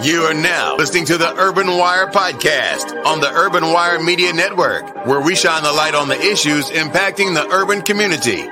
You are now listening to the Urban Wire Podcast on the Urban Wire Media Network, where we shine the light on the issues impacting the urban community.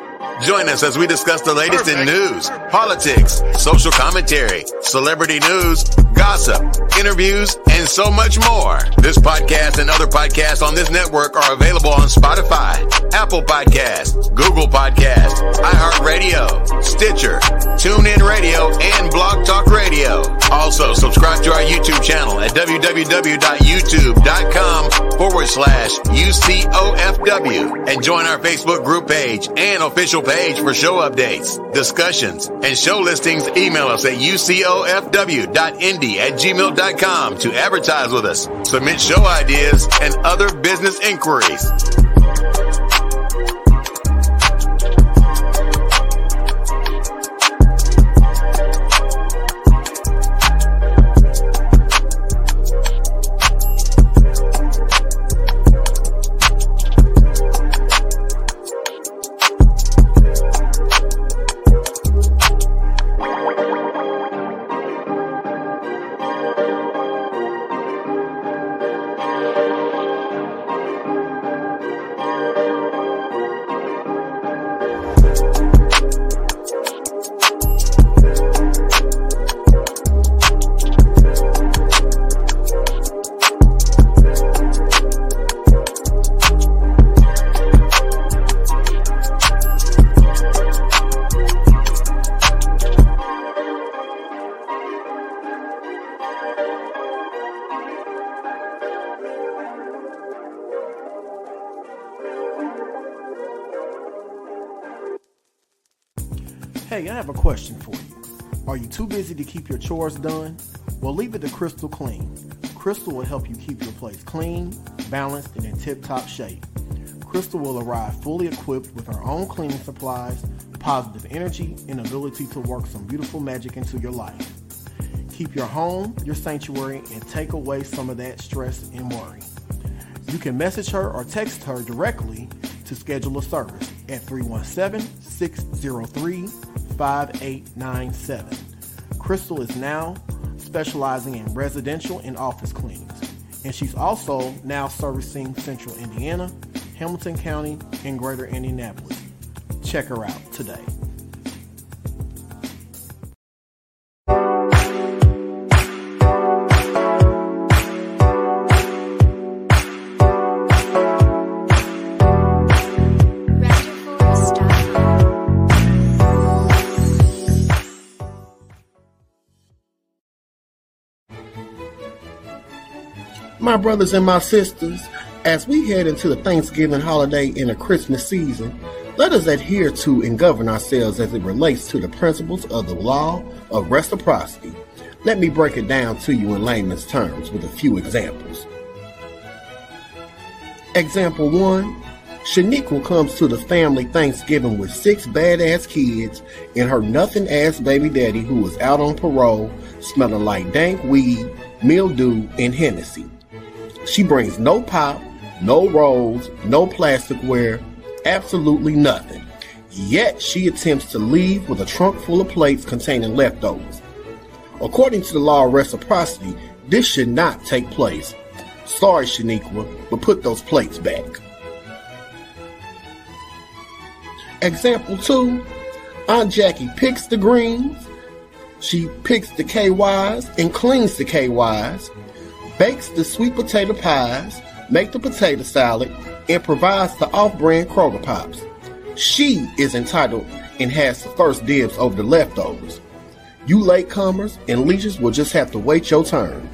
Join us as we discuss the latest in news, politics, social commentary, celebrity news, gossip, interviews, and so much more. This podcast and other podcasts on this network are available on Spotify, Apple Podcasts, Google Podcasts, iHeartRadio, Stitcher, TuneIn Radio, and BlogTalkRadio. Also, subscribe to our YouTube channel at www.youtube.com/UCOFW and join our Facebook group page and official page for show updates, discussions, and show listings. Email us at ucofw.indy@gmail.com to advertise with us, submit show ideas, and other business inquiries. Hey, I have a question for you. Are you too busy to keep your chores done? Well, leave it to Crystal Clean. Crystal will help you keep your place clean, balanced, and in tip-top shape. Crystal will arrive fully equipped with her own cleaning supplies, positive energy, and ability to work some beautiful magic into your life. Keep your home your sanctuary and take away some of that stress and worry. You can message her or text her directly to schedule a service at 317-603-5897. Crystal is now specializing in residential and office cleanings, and she's also now servicing Central Indiana, Hamilton County, and Greater Indianapolis. Check her out today. My brothers and my sisters, as we head into the Thanksgiving holiday and the Christmas season, let us adhere to and govern ourselves as it relates to the principles of the law of reciprocity. Let me break it down to you in layman's terms with a few examples. Example 1. Shaniqua comes to the family Thanksgiving with 6 badass kids and her nothing-ass baby daddy who is out on parole, smelling like dank weed, mildew, and Hennessy. She brings no pop, no rolls, no plasticware, absolutely nothing. Yet she attempts to leave with a trunk full of plates containing leftovers. According to the law of reciprocity, this should not take place. Sorry, Shaniqua, but put those plates back. Example 2. Aunt Jackie picks the greens, she picks the KYs and cleans the KYs, bakes the sweet potato pies, makes the potato salad, and provides the off-brand Kroger Pops. She is entitled and has the first dibs over the leftovers. You latecomers and leeches will just have to wait your turn.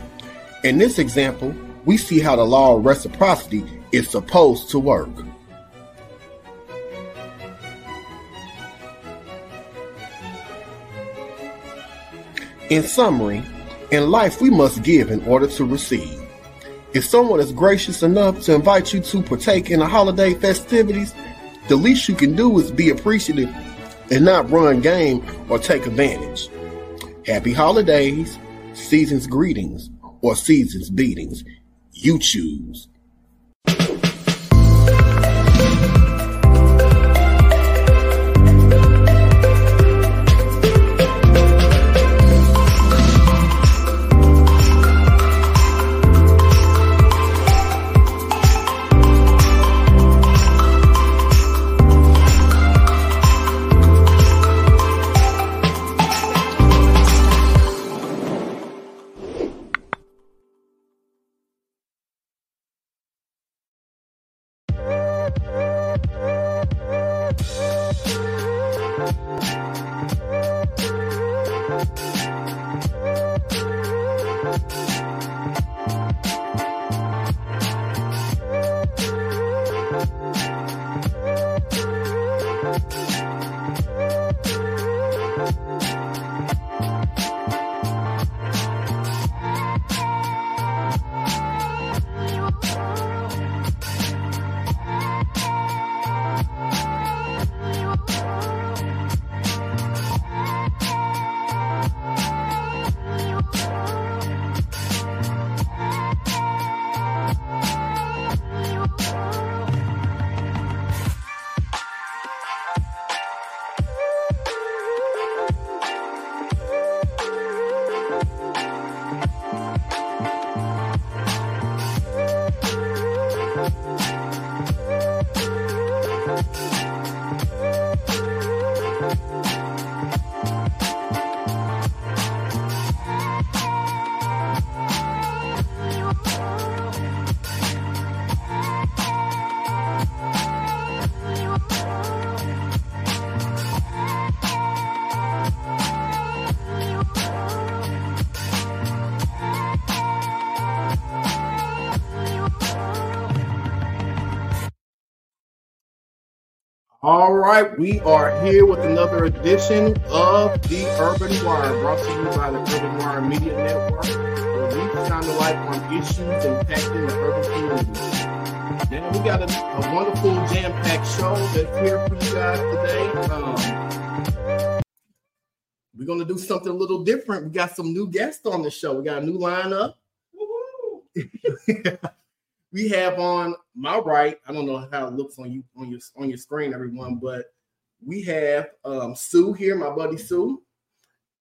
In this example, we see how the law of reciprocity is supposed to work. In summary, in life we must give in order to receive. If someone is gracious enough to invite you to partake in the holiday festivities, the least you can do is be appreciative and not run game or take advantage. Happy holidays, season's greetings, or season's beatings. You choose. All right, we are here with another edition of The Urban Wire, brought to you by the Urban Wire Media Network, where we shine the light on issues impacting the urban community. Now, we got a wonderful jam-packed show that's here for you guys today. We're going to do something a little different. We got some new guests on the show. We got a new lineup. Woo-hoo! We have on my right, I don't know how it looks on you on your screen, everyone, but we have Sue here, my buddy Sue,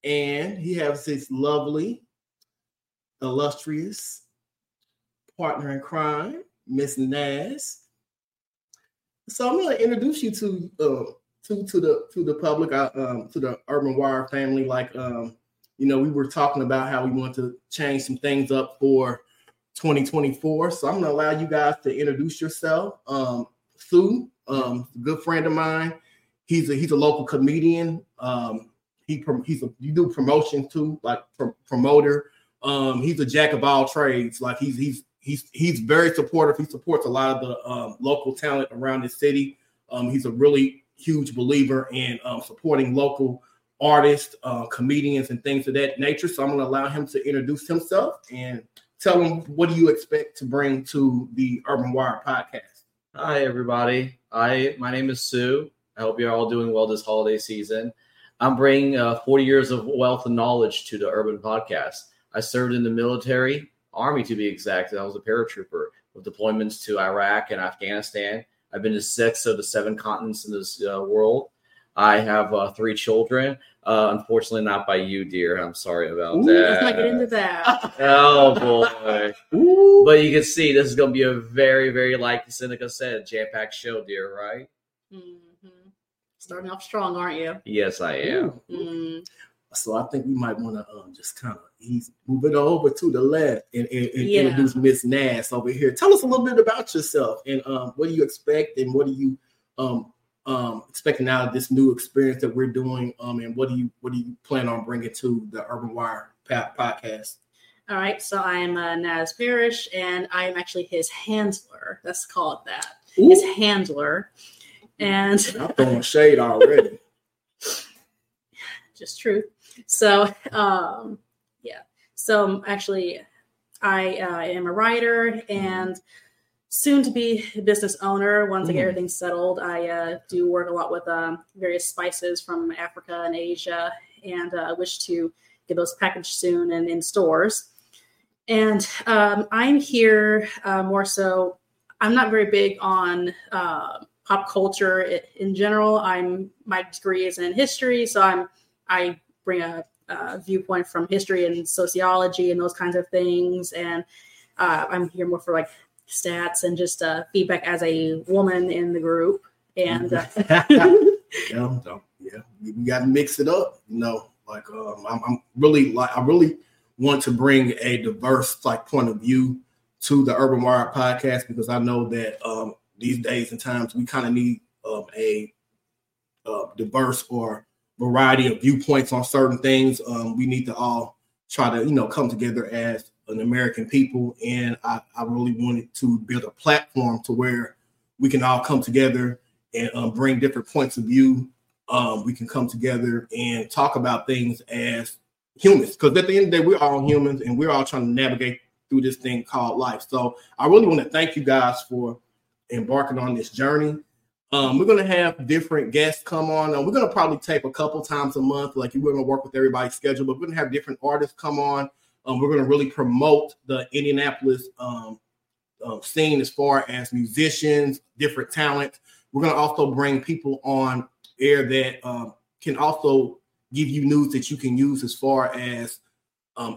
and he has his lovely, illustrious partner in crime, Miss Naz. So I'm going to introduce you to the public, to the Urban Wire family. Like you know, we were talking about how we want to change some things up for 2024. So I'm going to allow you guys to introduce yourself. Sue, a good friend of mine. He's a local comedian. He does promotion too, like promoter. He's a jack of all trades. Like he's very supportive. He supports a lot of the local talent around the city. He's a really huge believer in supporting local artists, comedians, and things of that nature. So I'm going to allow him to introduce himself and tell them, what do you expect to bring to the Urban Wire podcast? Hi, everybody. My name is Sue. I hope you're all doing well this holiday season. I'm bringing 40 years of wealth and knowledge to the Urban Podcast. I served in the military, Army to be exact, and I was a paratrooper with deployments to Iraq and Afghanistan. I've been to 6 of the 7 continents in this world. I have 3 children. Unfortunately, not by you, dear. I'm sorry about that. Let's not get into that. Oh, boy. Ooh. But you can see this is going to be a very, very, like Seneca said, jam-packed show, dear, right? Mm-hmm. Starting off strong, aren't you? Yes, I am. Mm-hmm. So I think we might want to just kind of move it over to the left and introduce Miss Naz over here. Tell us a little bit about yourself and what do you expect and what do you expecting out of this new experience that we're doing, and what do you plan on bringing to the Urban Wire podcast? All right, so I'm Naz Parrish, and I am actually his handler. Let's call it that. Ooh. His handler, and I'm throwing shade already. Just truth. So, So actually, I am a writer and soon to be a business owner. Once I get everything settled, I do work a lot with various spices from Africa and Asia, and I wish to get those packaged soon and in stores. And I'm here more so. I'm not very big on pop culture in general. My degree is in history, so I bring a viewpoint from history and sociology and those kinds of things. And I'm here more for like stats and just feedback as a woman in the group, and yeah, we gotta mix it up, you know. Like I'm really like I really want to bring a diverse like point of view to the Urban Wire podcast, because I know that these days and times we kind of need a diverse or variety of viewpoints on certain things. We need to all try to come together as an American people, and I really wanted to build a platform to where we can all come together and bring different points of view. We can come together and talk about things as humans, because at the end of the day, we're all humans and we're all trying to navigate through this thing called life. So I really want to thank you guys for embarking on this journey. We're going to have different guests come on. We're going to probably tape a couple times a month. Like, we're going to work with everybody's schedule, but we're going to have different artists come on. We're going to really promote the Indianapolis scene as far as musicians, different talent. We're going to also bring people on air that can also give you news that you can use as far as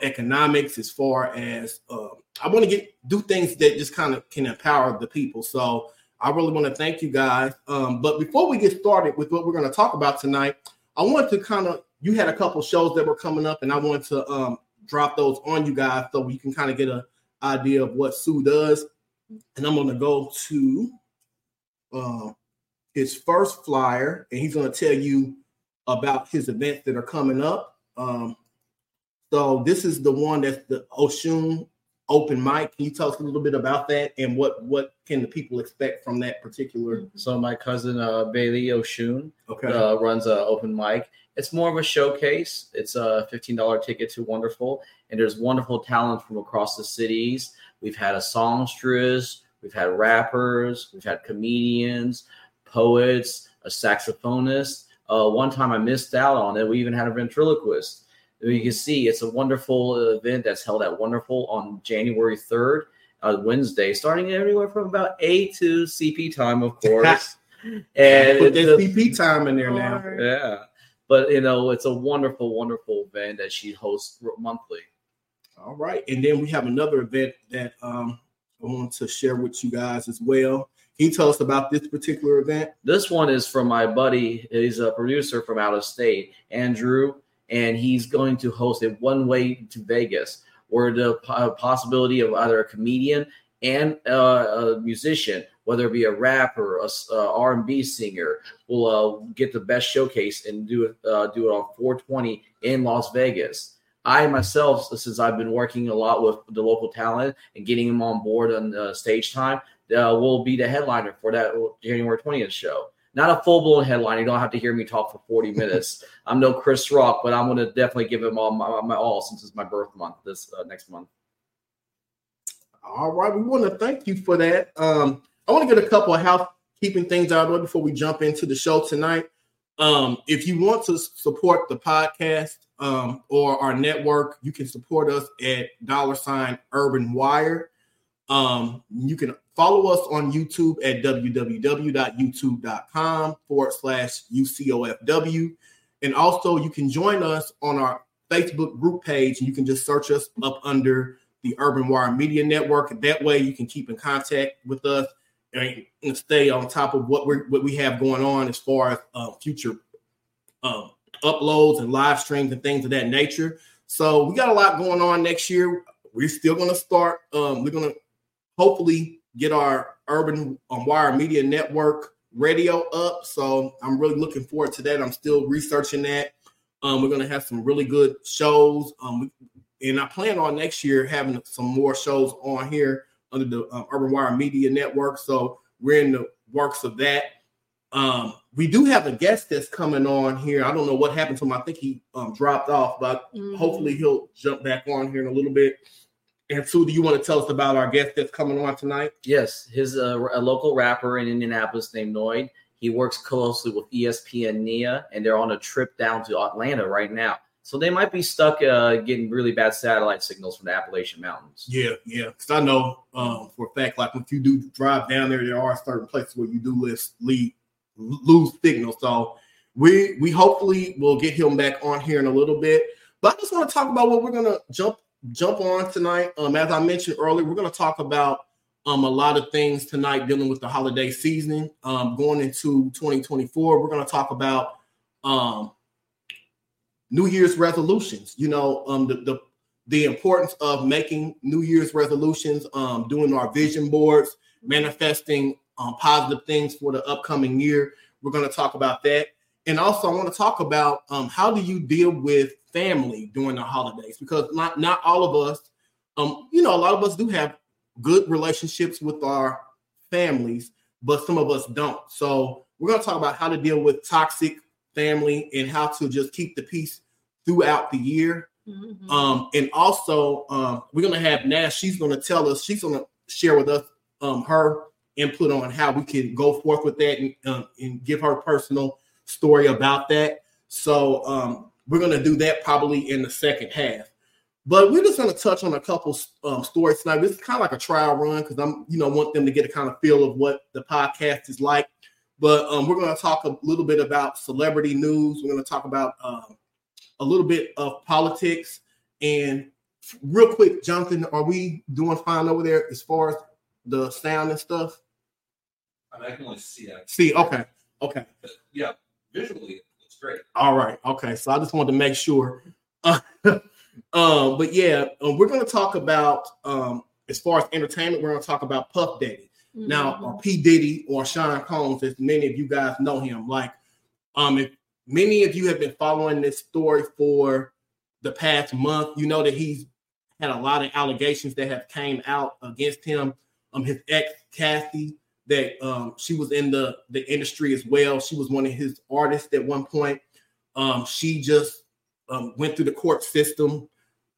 economics, as far as I want to do things that just kind of can empower the people. So I really want to thank you guys. But before we get started with what we're going to talk about tonight, I want to you had a couple shows that were coming up, and I want to drop those on you guys so we can kind of get an idea of what Sue does. And I'm going to go to his first flyer, and he's going to tell you about his events that are coming up. So this is the one that's the Oshun open mic. Can you tell us a little bit about that and what can the people expect from that particular? So my cousin Bailey Oshun runs an open mic. It's more of a showcase. It's a $15 ticket to Wonderful. And there's wonderful talent from across the cities. We've had a songstress. We've had rappers. We've had comedians, poets, a saxophonist. One time I missed out on it. We even had a ventriloquist. You can see it's a wonderful event that's held at Wonderful on January 3rd, Wednesday, starting everywhere from about 8 to CP time, of course. And there's CP time in there now. Yeah. But, you know, it's a wonderful, wonderful event that she hosts monthly. All right. And then we have another event that I want to share with you guys as well. Can you tell us about this particular event? This one is from my buddy. He's a producer from out of state, Andrew. And he's going to host a one-way to Vegas, where the possibility of either a comedian and a musician, whether it be a rapper, a R&B singer, will get the best showcase and do it on 420 in Las Vegas. I myself, since I've been working a lot with the local talent and getting them on board on stage time, will be the headliner for that January 20th show. Not a full-blown headline. You don't have to hear me talk for 40 minutes. I'm no Chris Rock, but I'm going to definitely give him all my all since it's my birth month this next month. All right. We want to thank you for that. I want to get a couple of housekeeping things out of the way before we jump into the show tonight. If you want to support the podcast or our network, you can support us at $Urban Wire. You can follow us on YouTube at www.youtube.com/UCOFW. And also you can join us on our Facebook group page, and you can just search us up under the Urban Wire Media Network. That way you can keep in contact with us and stay on top of what we have going on as far as future uploads and live streams and things of that nature. So we got a lot going on next year. We're still going to start. We're going to hopefully get our Urban Wire Media Network radio up. So I'm really looking forward to that. I'm still researching that. We're going to have some really good shows. And I plan on next year having some more shows on here under the Urban Wire Media Network. So we're in the works of that. We do have a guest that's coming on here. I don't know what happened to him. I think he dropped off, but hopefully he'll jump back on here in a little bit. And Sue, do you want to tell us about our guest that's coming on tonight? Yes, he's a local rapper in Indianapolis named Noid. He works closely with ESPN NEA, and they're on a trip down to Atlanta right now. So they might be stuck getting really bad satellite signals from the Appalachian Mountains. Yeah, because I know for a fact, like if you do drive down there, there are certain places where you do lose signal. So we hopefully will get him back on here in a little bit. But I just want to talk about what we're going to jump on tonight. As I mentioned earlier, we're going to talk about a lot of things tonight dealing with the holiday season, going into 2024. We're going to talk about New Year's resolutions, the importance of making New Year's resolutions, doing our vision boards, manifesting positive things for the upcoming year. We're going to talk about that. And also I want to talk about how do you deal with family during the holidays? Because not all of us, a lot of us do have good relationships with our families, but some of us don't. So we're going to talk about how to deal with toxic family and how to just keep the peace throughout the year. Mm-hmm. And also we're going to have Nash. She's going to share with us her input on how we can go forth with that and give her personal story about that. So we're going to do that probably in the second half, but we're just going to touch on a couple stories tonight. This is kind of like a trial run because I'm, want them to get a kind of feel of what the podcast is like. But we're going to talk a little bit about celebrity news. We're going to talk about a little bit of politics. And real quick, Jonathan, are we doing fine over there as far as the sound and stuff? I mean, I can only see that. See, okay. But, yeah, visually. Great. All right. Okay. So I just wanted to make sure. But yeah, we're going to talk about, as far as entertainment, we're going to talk about Puff Daddy. Mm-hmm. Now, or P Diddy or Sean Combs, as many of you guys know him. Like, if many of you have been following this story for the past month, you know that he's had a lot of allegations that have came out against him. His ex, Cassie, that she was in the industry as well. She was one of his artists at one point. She just went through the court system.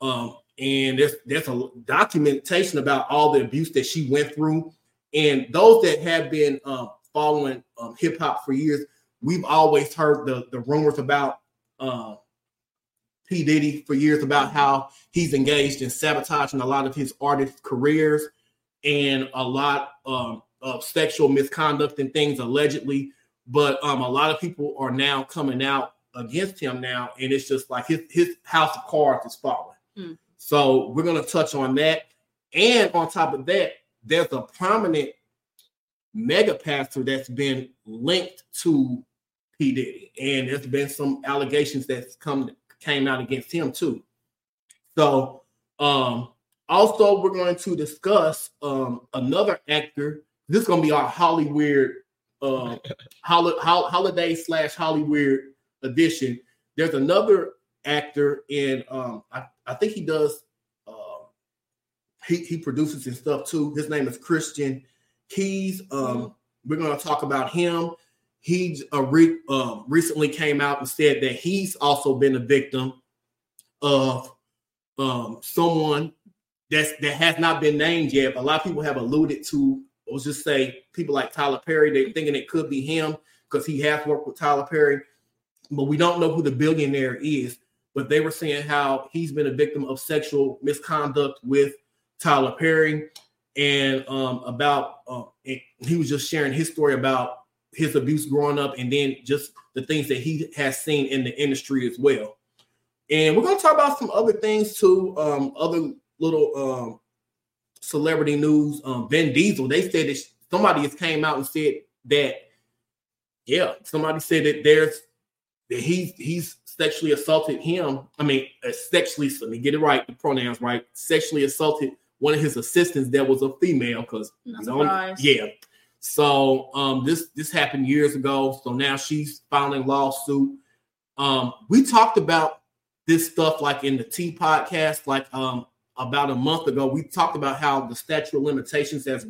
And there's a documentation about all the abuse that she went through. And those that have been following hip hop for years, we've always heard the rumors about P Diddy for years about how he's engaged in sabotaging a lot of his artist careers and a lot of sexual misconduct and things allegedly. But a lot of people are now coming out against him now. And it's just like his house of cards is falling. Mm. So we're going to touch on that. And on top of that, there's a prominent mega pastor that's been linked to P. Diddy. And there's been some allegations that's came out against him too. So also we're going to discuss another actor. This is going to be our Hollywood holiday / Hollywood edition. There's another actor in I think he does he produces his stuff too. His name is Christian Keyes. We're going to talk about him. He recently came out and said that he's also been a victim of someone that has not been named yet. But a lot of people have alluded to, let's just say, people like Tyler Perry. They're thinking it could be him because he has worked with Tyler Perry. But we don't know who the billionaire is. But they were saying how he's been a victim of sexual misconduct with Tyler Perry. And he was just sharing his story about his abuse growing up and then just the things that he has seen in the industry as well. And we're going to talk about some other things too, other little celebrity news. Vin Diesel, they said that somebody has came out and said that, somebody said that he's sexually assaulted him. I mean, let me get it right, the pronouns right, sexually assaulted one of his assistants that was a female because, yeah. So this happened years ago. So now she's filing a lawsuit. We talked about this stuff like in the T podcast, like about a month ago. We talked about how the statute of limitations has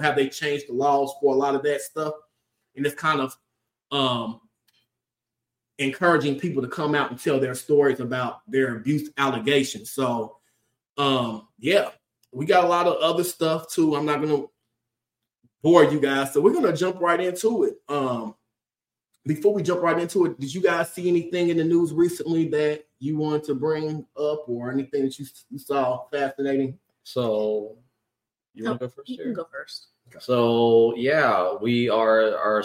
have they changed the laws for a lot of that stuff, and it's kind of encouraging people to come out and tell their stories about their abuse allegations. So we got a lot of other stuff too. I'm not gonna bore you guys, so we're gonna jump right into it. Before we jump right into it, did you guys see anything in the news recently that you want to bring up, or anything that you saw fascinating? So you want to go first? You can go first. So we are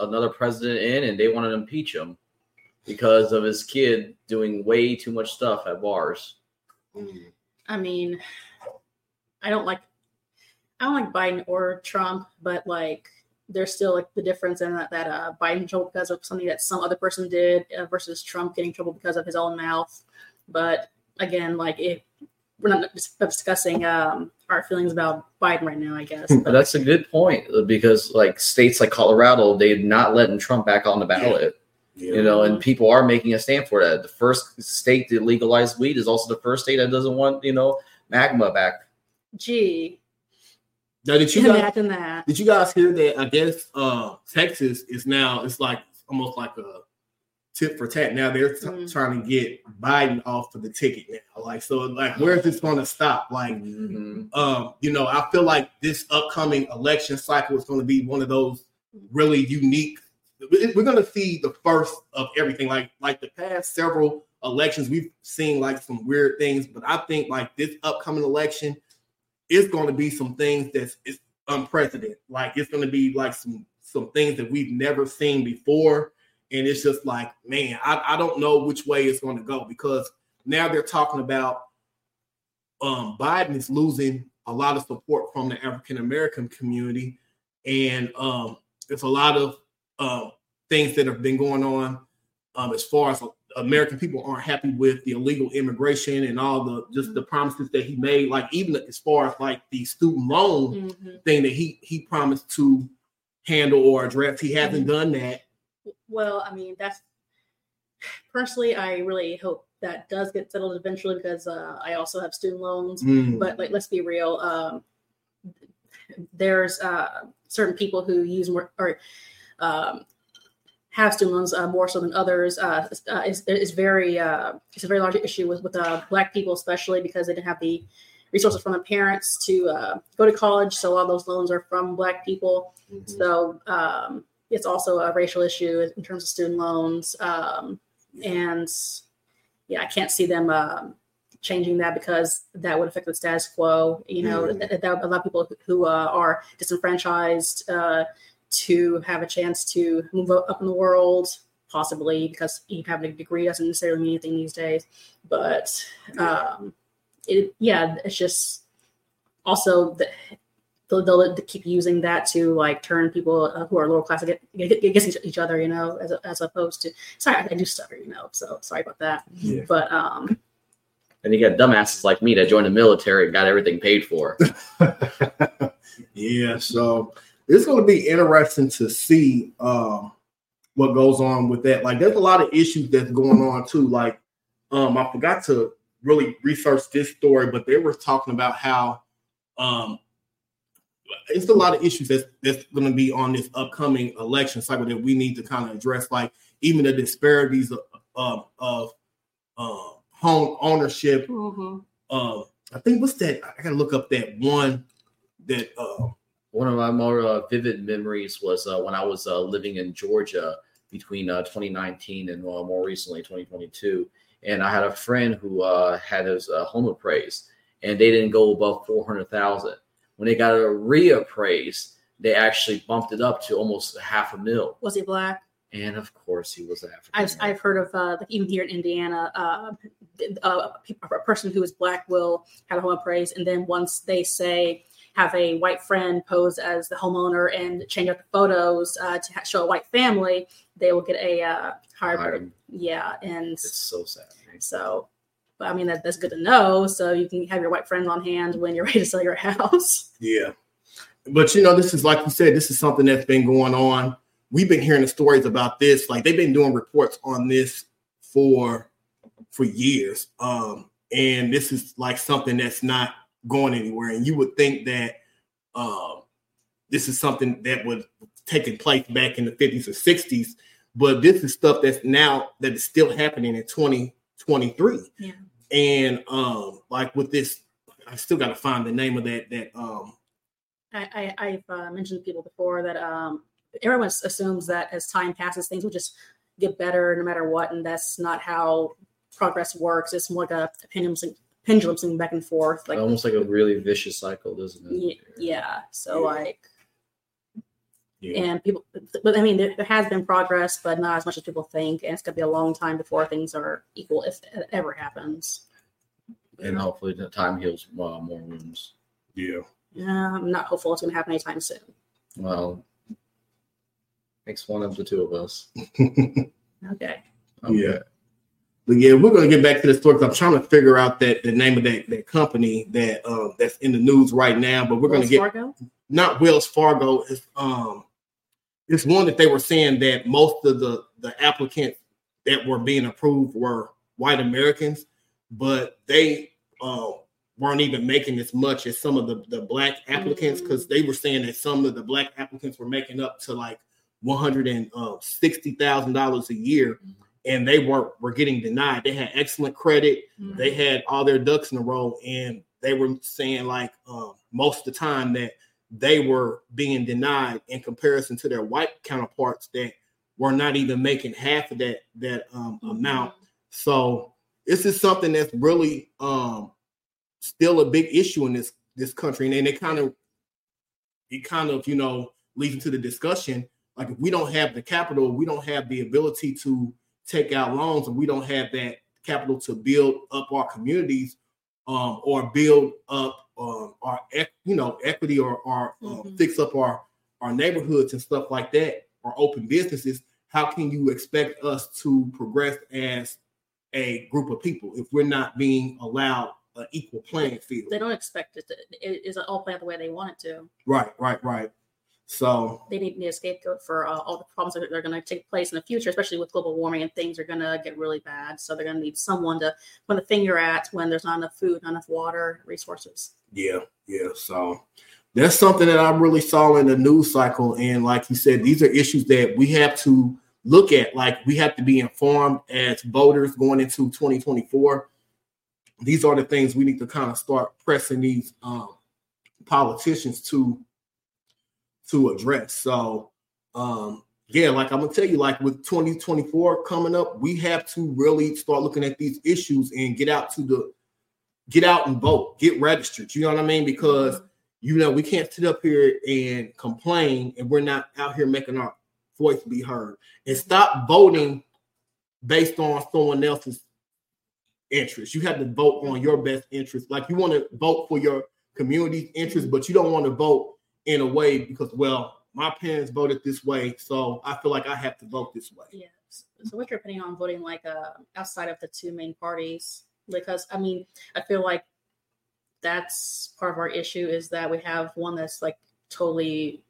another president in, and they want to impeach him because of his kid doing way too much stuff at bars. I mean, I don't like Biden or Trump, but like there's still like the difference in that Biden trouble because of something that some other person did versus Trump getting trouble because of his own mouth. But again, like we're not discussing our feelings about Biden right now, I guess. But that's a good point because like states like Colorado, they're not letting Trump back on the ballot, and people are making a stand for that. The first state that legalized weed is also the first state that doesn't want, MAGMA back. Gee. Now, did you guys hear that? I guess Texas is now, it's like almost like a tit for tat. Now they're trying to get Biden off of the ticket now. Like, so like, where is this going to stop? Like, I feel like this upcoming election cycle is going to be one of those really unique. We're going to see the first of everything. Like the past several elections, we've seen like some weird things, but I think like this upcoming election, it's going to be some things that's unprecedented. Like it's going to be like some things that we've never seen before. And it's just like, man, I don't know which way it's going to go because now they're talking about Biden is losing a lot of support from the African-American community. And there's a lot of things that have been going on as far as American people aren't happy with the illegal immigration and all the promises that he made, like even as far as like the student loan thing that he promised to handle or address. He hasn't done that. Well, I mean, that's personally, I really hope that does get settled eventually because I also have student loans. But like, let's be real. There's certain people who use more or have student loans more so than others. It's a very large issue with Black people, especially because they didn't have the resources from the parents to go to college. So all those loans are from Black people. Mm-hmm. So it's also a racial issue in terms of student loans. And yeah, I can't see them changing that because that would affect the status quo. You know, that allow people who are disenfranchised to have a chance to move up in the world, possibly because you have a degree doesn't necessarily mean anything these days. But it's just also they'll keep using that to like turn people who are lower class against each other, you know, as opposed to, sorry, I do stutter, you know, so sorry about that. Yeah. But, and you got dumbasses like me that joined the military and got everything paid for. Yeah. So it's going to be interesting to see, what goes on with that. Like, there's a lot of issues that's going on too. Like, I forgot to really research this story, but they were talking about how, it's a lot of issues that's going to be on this upcoming election cycle that we need to kind of address, like even the disparities of home ownership. Mm-hmm. I think what's that? I got to look up that one. That one of my more vivid memories was when I was living in Georgia between 2019 and more recently 2022, and I had a friend who had his home appraised, and they didn't go above $400,000. When they got it reappraised, they actually bumped it up to almost $500,000. Was he Black? And of course, he was African. I've heard of even here in Indiana, a person who is Black will have a home appraised, and then once they say have a white friend pose as the homeowner and change up the photos to show a white family, they will get a higher. Yeah, and it's so sad. Right? So. But I mean, that's good to know. So you can have your white friends on hand when you're ready to sell your house. Yeah. But, you know, this is like you said, this is something that's been going on. We've been hearing the stories about this. Like, they've been doing reports on this for years. And this is like something that's not going anywhere. And you would think that this is something that was taking place back in the 50s or 60s. But this is stuff that's now that is still happening in 2023. Yeah. And like with this, I still got to find the name of that. I've mentioned to people before that everyone assumes that as time passes, things will just get better no matter what, and that's not how progress works. It's more like a pendulum swing back and forth, like almost like a really vicious cycle, doesn't it? Yeah. So yeah. And people, but I mean, there has been progress, but not as much as people think. And it's going to be a long time before things are equal, if it ever happens. And hopefully the time heals more wounds. Yeah. Yeah, I'm not hopeful it's going to happen anytime soon. Well, makes one of the two of us. Okay. Yeah. But yeah, we're going to get back to the story because I'm trying to figure out the name of that company that's in the news right now. But we're going to get... Fargo? Not Wells Fargo. It's, it's one that they were saying that most of the applicants that were being approved were white Americans, but they weren't even making as much as some of the Black applicants because they were saying that some of the Black applicants were making up to like $160,000 a year, and they were getting denied. They had excellent credit. They had all their ducks in a row, and they were saying like most of the time that they were being denied in comparison to their white counterparts that were not even making half of that amount. So this is something that's really still a big issue in this country. And then it kind of, you know, leads into the discussion. Like, if we don't have the capital, we don't have the ability to take out loans, and we don't have that capital to build up our communities or build up our, you know, equity or fix up our neighborhoods and stuff like that, or open businesses, how can you expect us to progress as a group of people if we're not being allowed an equal playing field? They don't expect it. It is all played the way they want it to. Right. So they need a scapegoat for all the problems that are going to take place in the future, especially with global warming, and things are going to get really bad. So they're going to need someone to point the finger at when there's not enough food, not enough water, resources. Yeah. So that's something that I really saw in the news cycle. And like you said, these are issues that we have to look at. Like, we have to be informed as voters going into 2024. These are the things we need to kind of start pressing these politicians to address. So, like I'm going to tell you, like with 2024 coming up, we have to really start looking at these issues and get out and vote, get registered. You know what I mean? Because, you know, we can't sit up here and complain and we're not out here making our voice be heard. And stop voting based on someone else's interest. You have to vote on your best interest. Like, you want to vote for your community's interest, but you don't want to vote in a way because, well, my parents voted this way, so I feel like I have to vote this way. Yeah. So what's your opinion on voting, like, outside of the two main parties? Because, I mean, I feel like that's part of our issue, is that we have one that's, like, totally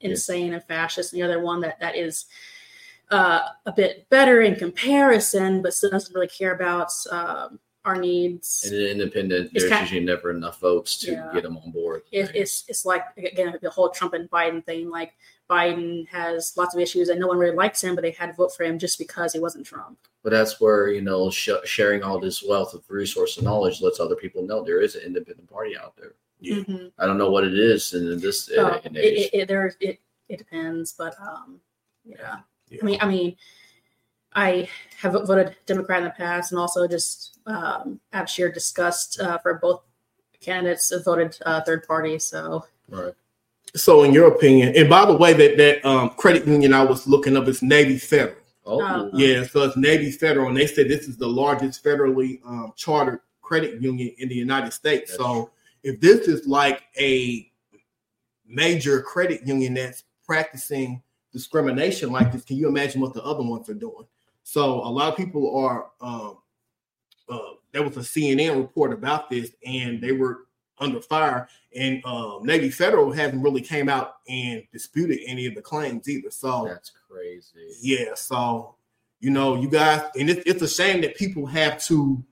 insane and fascist, and the other one that is a bit better in comparison, but still doesn't really care about our needs. And an independent, there's usually never enough votes to get them on board. It's like, again, the whole Trump and Biden thing. Like, Biden has lots of issues and no one really likes him, but they had to vote for him just because he wasn't Trump. But that's where, you know, sharing all this wealth of resource and knowledge lets other people know there is an independent party out there. Yeah. Mm-hmm. I don't know what it is in this age. It depends, but yeah. I mean, I have voted Democrat in the past, and also just out of sheer disgust for both candidates, voted third party. So, right. So, in your opinion, and by the way, that credit union I was looking up is Navy Federal. Oh, yeah. So it's Navy Federal, and they said this is the largest federally chartered credit union in the United States. That's so, true. If this is like a major credit union that's practicing discrimination like this, can you imagine what the other ones are doing? So a lot of people are, there was a CNN report about this, and they were under fire, and Navy Federal hasn't really came out and disputed any of the claims either. So that's crazy. Yeah. So, you know, you guys, and it's a shame that people have to,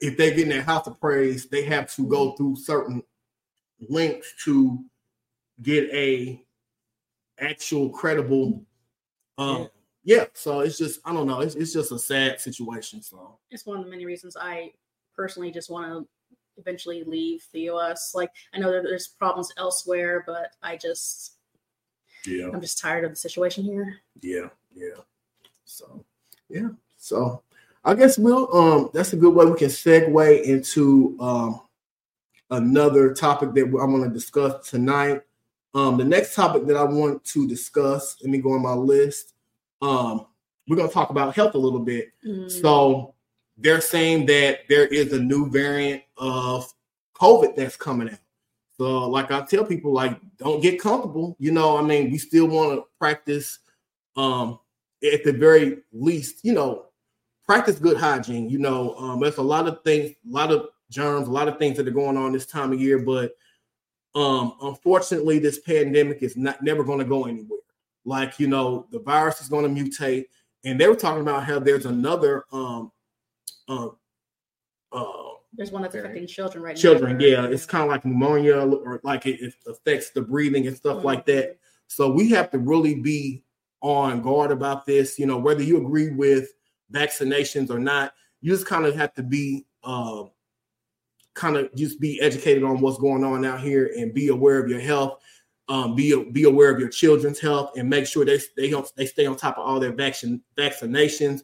if they get in their house of praise, they have to go through certain links to get a actual credible So it's just, I don't know, it's just a sad situation. So it's one of the many reasons I personally just want to eventually leave the U.S. Like, I know there's problems elsewhere, but I just I'm just tired of the situation here. So I guess we'll that's a good way we can segue into another topic that I'm going to discuss tonight. The next topic that I want to discuss, let me go on my list. We're going to talk about health a little bit. So they're saying that there is a new variant of COVID that's coming out. So like I tell people, like, don't get comfortable. You know, I mean, we still want to practice, at the very least, you know, practice good hygiene. You know, there's a lot of things, a lot of germs, a lot of things that are going on this time of year, but unfortunately, this pandemic is never going to go anywhere. Like, you know, the virus is going to mutate, and they were talking about how there's another. There's one that's affecting children right now. It's kind of like pneumonia, or like it affects the breathing and stuff like that. So we have to really be on guard about this. You know, whether you agree with vaccinations or not, you just kind of have to be. Kind of just be educated on what's going on out here and be aware of your health, be aware of your children's health, and make sure they stay on top of all their vaccinations,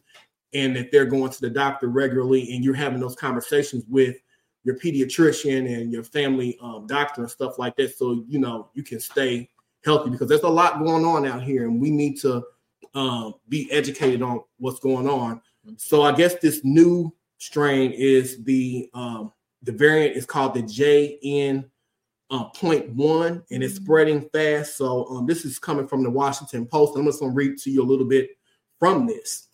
and that they're going to the doctor regularly, and you're having those conversations with your pediatrician and your family doctor and stuff like that. So, you know, you can stay healthy, because there's a lot going on out here, and we need to be educated on what's going on. So I guess this new strain is the variant is called the JN.1, and it's spreading fast. So this is coming from the Washington Post. I'm just going to read to you a little bit from this.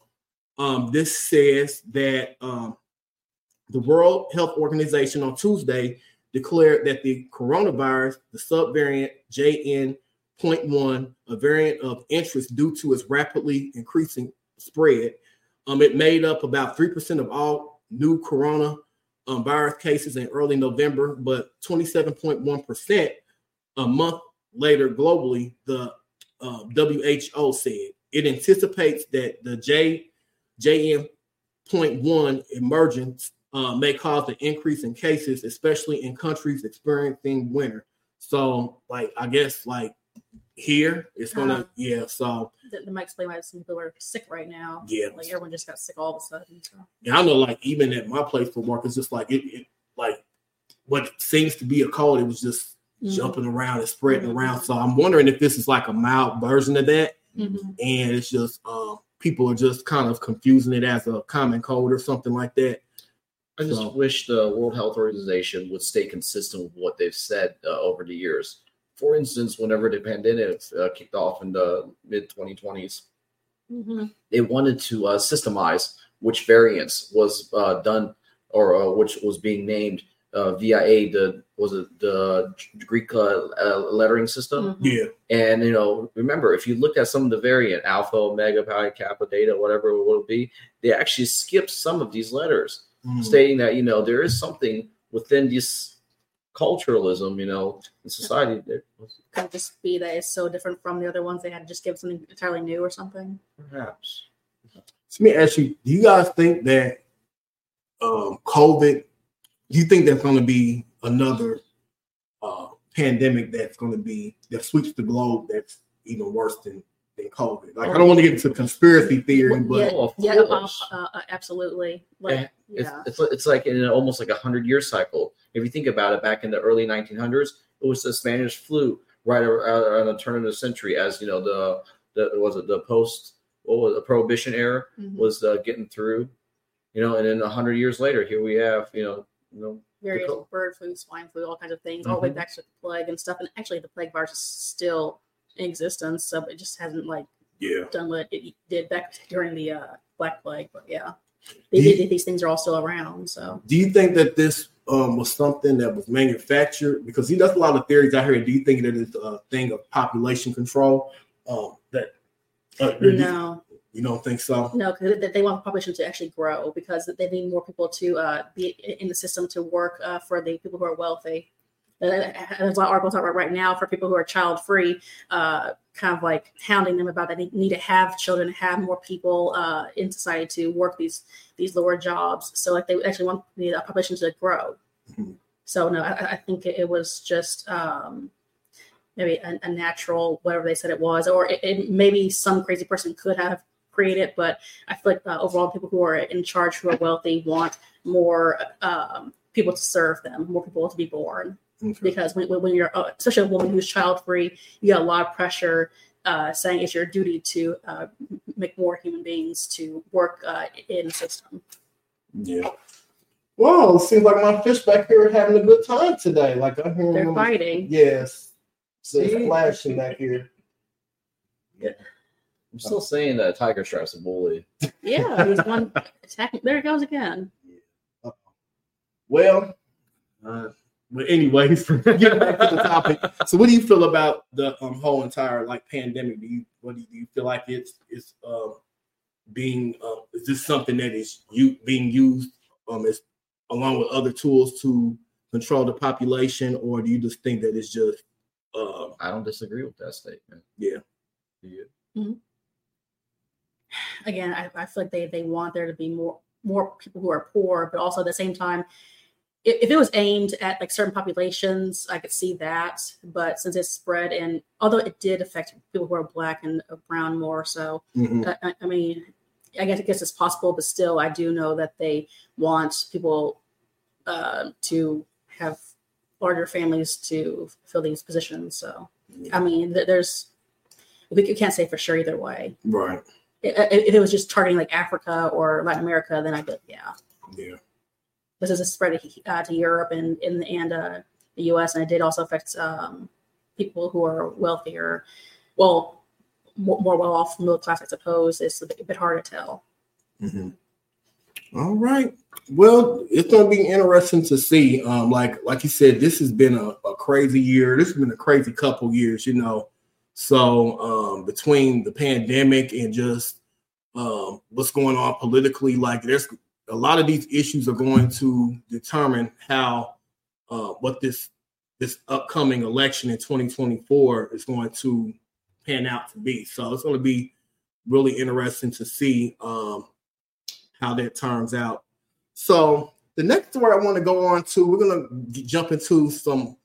This says that the World Health Organization on Tuesday declared that the coronavirus, the subvariant JN.1, a variant of interest due to its rapidly increasing spread, it made up about 3% of all new corona virus cases in early November, but 27.1% a month later globally, the WHO said. It anticipates that the JN.1 emergence may cause an increase in cases, especially in countries experiencing winter. So, like, I guess, like, here, it's going to, yeah, so. That might explain why some people are sick right now. Yeah. Like, everyone just got sick all of a sudden. So. Yeah, I know, like, even at my place for work, it's just like, it like, what seems to be a cold, it was just jumping around and spreading around. So I'm wondering if this is like a mild version of that. Mm-hmm. And it's just, people are just kind of confusing it as a common cold or something like that. I just wish the World Health Organization would stay consistent with what they've said over the years. For instance, whenever the pandemic kicked off in the mid-2020s, they wanted to systemize which variants was done or which was being named VIA, the Greek lettering system. Yeah. And, you know, remember, if you look at some of the variant, alpha, omega, pi, kappa, theta, whatever it will be, they actually skip some of these letters, stating that, you know, there is something within this culturalism, you know, in society. That could just be that it's so different from the other ones. They had to just give something entirely new or something. Perhaps. Let me ask you, do you guys think that COVID, do you think that's going to be another pandemic that's going to be, that sweeps the globe that's even worse than COVID? Like, I don't want to get into conspiracy theory, but absolutely. Like, yeah. It's like in almost like 100-year cycle. If you think about it, back in the early 1900s, it was the Spanish flu right around the turn of the century, as you know, the Prohibition era was getting through, you know, and then 100 years later, here we have, you know, various bird flu, swine flu, all kinds of things, all the way back to the plague and stuff. And actually, the plague virus is still in existence, so it just hasn't done what it did back during the Black Plague. But yeah, these things are all still around. So, do you think that this was something that was manufactured? Because that's a lot of theories out here. Do you think that it's a thing of population control? No. You don't think so? No, because they want the population to actually grow because they need more people to be in the system to work for the people who are wealthy. There's a lot of articles out right now for people who are child-free, kind of like hounding them about that they need to have children, have more people in society to work these lower jobs. So like they actually want the population to grow. Mm-hmm. So no, I think it was just maybe a natural, whatever they said it was, or it maybe some crazy person could have created, but I feel like overall people who are in charge, who are wealthy, want more people to serve them, more people to be born. Okay. Because when you're especially a woman who's child-free, you get a lot of pressure saying it's your duty to make more human beings to work in the system. Yeah. Well, it seems like my fish back here are having a good time today. Like I'm hearing they're fighting. Yes. So it's flashing back here. Yeah. I'm still saying that Tiger Stripes a bully. Yeah, he was one attacking. There it goes again. Yeah. Well, but anyways, getting back to the topic. So, what do you feel about the whole entire like pandemic? Do you feel like it's being is this something that is being used as along with other tools to control the population, or do you just think that it's just? I don't disagree with that statement. Yeah. Yeah. Mm-hmm. Again, I feel like they want there to be more people who are poor, but also at the same time, if it was aimed at like certain populations, I could see that. But since it's spread, and although it did affect people who are Black and brown more, so I mean, I guess it's possible, but still, I do know that they want people to have larger families to fill these positions. So I mean, there's. You can't say for sure either way. Right. If it was just targeting like Africa or Latin America, then I'd be like, yeah. Yeah. This is a spread to Europe and the U.S., and it did also affect people who are wealthier. Well, more well-off, middle class, I suppose. It's a bit harder to tell. Mm-hmm. All right. Well, it's going to be interesting to see. Like you said, this has been a crazy year. This has been a crazy couple years, you know. So between the pandemic and just what's going on politically, like there's a lot of these issues are going to determine how what this upcoming election in 2024 is going to pan out to be. So it's going to be really interesting to see how that turns out. So the next story I want to go on to, we're going to jump into some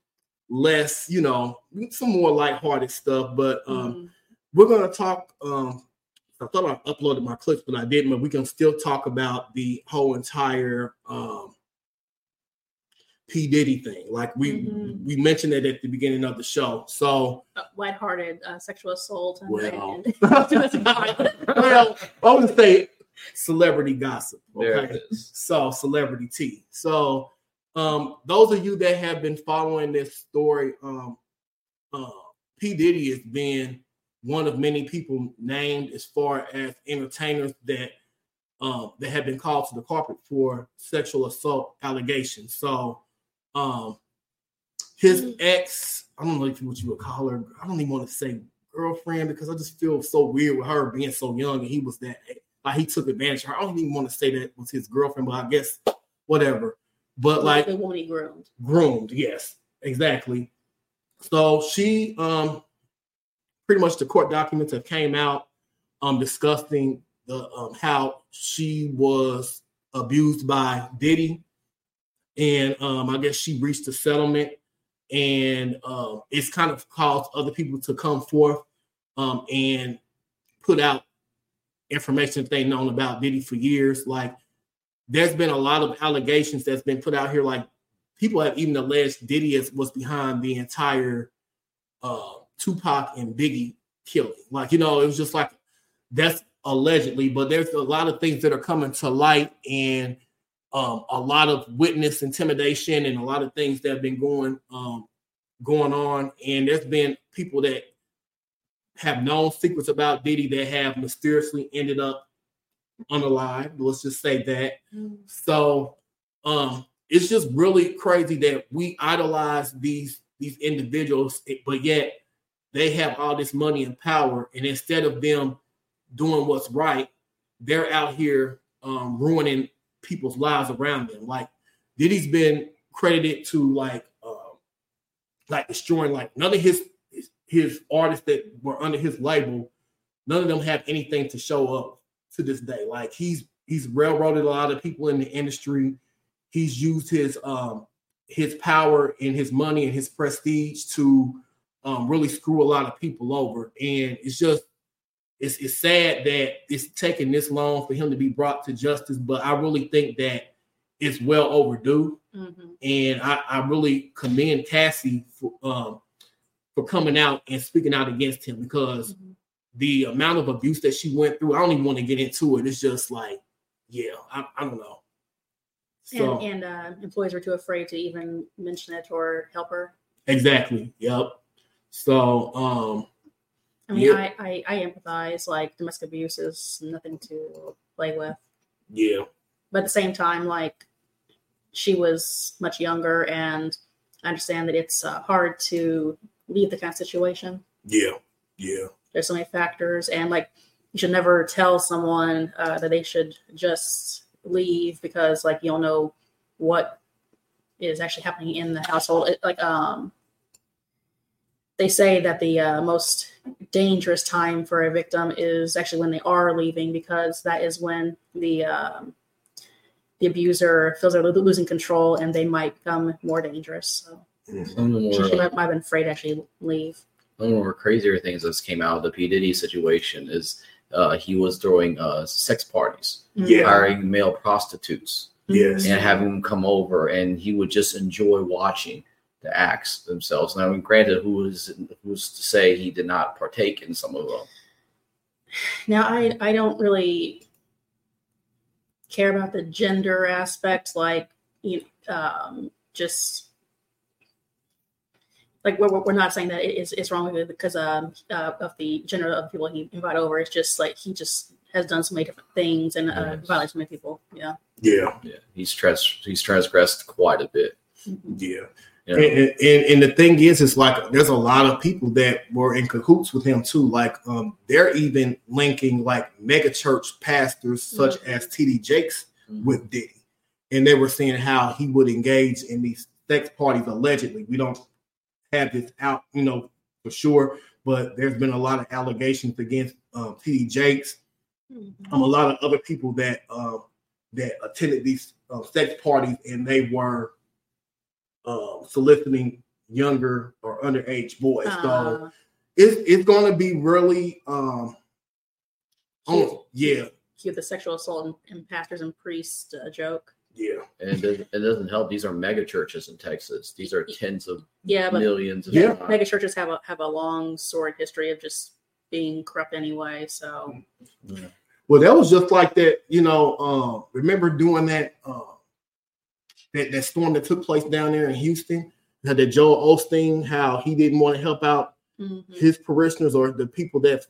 less, you know, some more lighthearted stuff, but we're going to talk. I thought I uploaded my clips, but I didn't, but we can still talk about the whole entire P Diddy thing. Like we mentioned it at the beginning of the show. So lighthearted sexual assault. Well, I would say celebrity gossip. Okay? There it is. So celebrity tea. So those of you that have been following this story, P Diddy has been one of many people named as far as entertainers that have been called to the carpet for sexual assault allegations. So his ex, I don't know what you would call her. I don't even want to say girlfriend because I just feel so weird with her being so young and he was that, like he took advantage of her. I don't even want to say that was his girlfriend, but I guess whatever. But like the woman he groomed. Groomed, yes, exactly. So she, pretty much the court documents have came out discussing the how she was abused by Diddy. And I guess she reached a settlement and it's kind of caused other people to come forth and put out information that they've known about Diddy for years. Like there's been a lot of allegations that's been put out here. Like people have even alleged Diddy was behind the entire Tupac and Biggie killing. Like, you know, it was just like, that's allegedly, but there's a lot of things that are coming to light and a lot of witness intimidation and a lot of things that have been going on. And there's been people that have known secrets about Diddy that have mysteriously ended up unalive. Let's just say that. So it's just really crazy that we idolize these individuals, but yet they have all this money and power, and instead of them doing what's right, they're out here ruining people's lives around them. Like Diddy's been credited to like destroying like none of his artists that were under his label. None of them have anything to show up to this day. Like he's railroaded a lot of people in the industry. He's used his power and his money and his prestige to really screw a lot of people over. And it's just, it's sad that it's taken this long for him to be brought to justice, but I really think that it's well overdue. And I really commend Cassie for coming out and speaking out against him because the amount of abuse that she went through, I don't even want to get into it. It's just like, yeah, I don't know. So, and employees were too afraid to even mention it or help her. Exactly. Yep. So, I mean, yeah. I empathize. Like domestic abuse is nothing to play with. Yeah. But at the same time, like she was much younger, and I understand that it's hard to leave the kind of situation. Yeah. Yeah. There's so many factors, and like you should never tell someone that they should just leave because like you don't know what is actually happening in the household. They say that the most dangerous time for a victim is actually when they are leaving, because that is when the abuser feels they're losing control and they might become more dangerous. So she might have been afraid to actually leave. One of the more crazier things that's came out of the P. Diddy situation is he was throwing sex parties, hiring male prostitutes, and having them come over, and he would just enjoy watching the acts themselves. Now, I mean, granted, who's to say he did not partake in some of them? Now, I don't really care about the gender aspect, like you just like we're not saying that it's wrong with it because of the gender of people he invited over. It's just like he just has done so many different things and violates so many people. Yeah. Yeah. Yeah. He's transgressed quite a bit. Mm-hmm. Yeah. You know? And the thing is, it's like there's a lot of people that were in cahoots with him too. Like they're even linking like megachurch pastors such as TD Jakes with Diddy, and they were seeing how he would engage in these sex parties allegedly. We don't have this out, you know, for sure, but there's been a lot of allegations against TD Jakes, a lot of other people that that attended these sex parties, and they were soliciting younger or underage boys. So it's going to be really, the sexual assault and pastors and priests joke. Yeah, and it doesn't help. These are mega churches in Texas. These are tens of millions. Mega churches have a long sordid history of just being corrupt anyway. So, well, that was just like that. You know, remember doing that that storm that took place down there in Houston. How that Joel Osteen, how he didn't want to help out his parishioners or the people that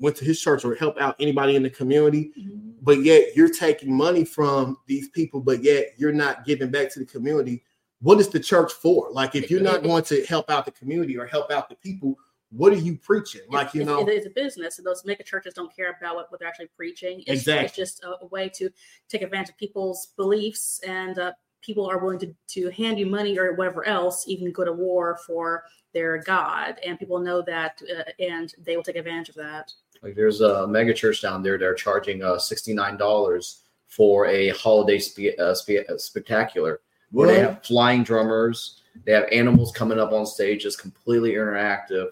went to his church or help out anybody in the community. Mm-hmm. But yet you're taking money from these people, but yet you're not giving back to the community. What is the church for? Like, if you're not going to help out the community or help out the people, what are you preaching? Like, you know, it's a business, and those mega churches don't care about what they're actually preaching. It's just a way to take advantage of people's beliefs, and people are willing to hand you money or whatever else, even go to war for their God. And people know that, and they will take advantage of that. Like, there's a mega church down there. They're charging $69 for a holiday spectacular where they have flying drummers. They have animals coming up on stage. It's completely interactive.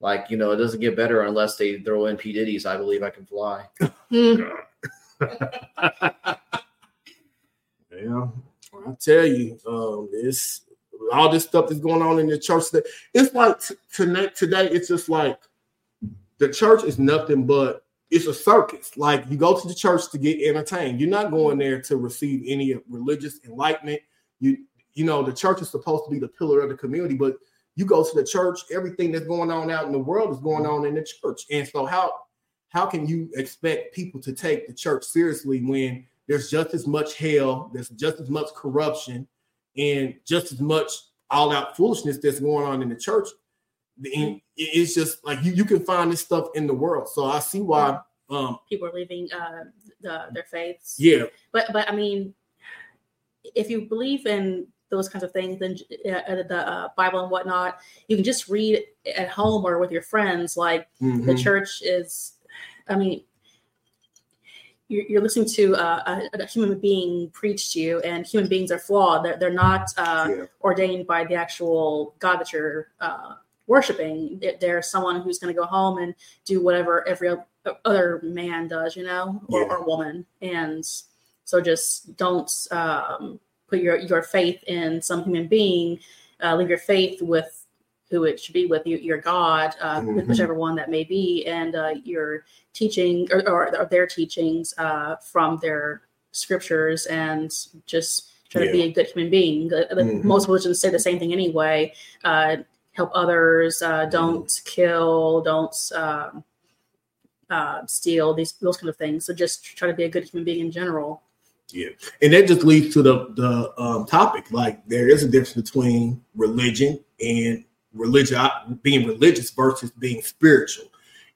Like, you know, it doesn't get better unless they throw in P Diddy's "I Believe I Can Fly." Yeah, I tell you, it's all this stuff that's going on in the church. That it's like today, it's just like the church is nothing but it's a circus. Like, you go to the church to get entertained. You're not going there to receive any religious enlightenment. You know, the church is supposed to be the pillar of the community, but you go to the church, everything that's going on out in the world is going on in the church. And so how can you expect people to take the church seriously when there's just as much hell, there's just as much corruption, and just as much all-out foolishness that's going on in the church? And it's just like you can find this stuff in the world. So I see why people are leaving their faiths. Yeah, but I mean, if you believe in those kinds of things, then the Bible and whatnot, you can just read at home or with your friends. Like the church is, I mean, you're listening to a human being preach to you, and human beings are flawed. They're not ordained by the actual God that you're worshiping. They're someone who's going to go home and do whatever every other man does, you know, or woman. And so just don't put your faith in some human being. Leave your faith with who it should be, with your God, whichever one that may be, and your teaching or their teachings from their scriptures, and just try to be a good human being. Most religions say the same thing anyway. Help others, don't kill, don't steal, those kind of things. So just try to be a good human being in general. Yeah, and that just leads to the topic. Like, there is a difference between religion and being religious versus being spiritual.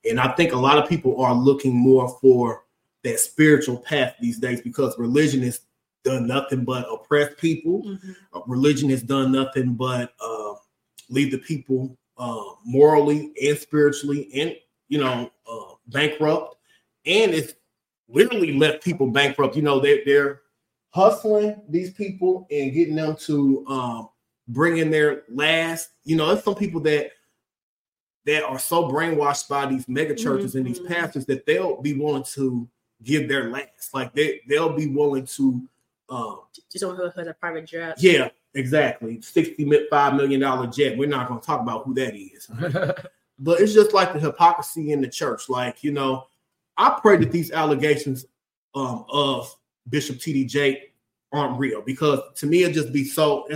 And I think a lot of people are looking more for that spiritual path these days, because religion has done nothing but oppress people. Religion has done nothing but lead the people morally and spiritually and, you know, bankrupt. And it's literally left people bankrupt. You know, they're hustling these people and getting them to bring in their last, you know, there's some people that are so brainwashed by these mega churches and these pastors that they'll be willing to give their last. Like, they'll be willing to just someone who has a private jet. Yeah, exactly. $65 million jet. We're not going to talk about who that is. But it's just like the hypocrisy in the church. Like, you know, I pray that these allegations of Bishop TD Jakes aren't real, because to me it'd just be so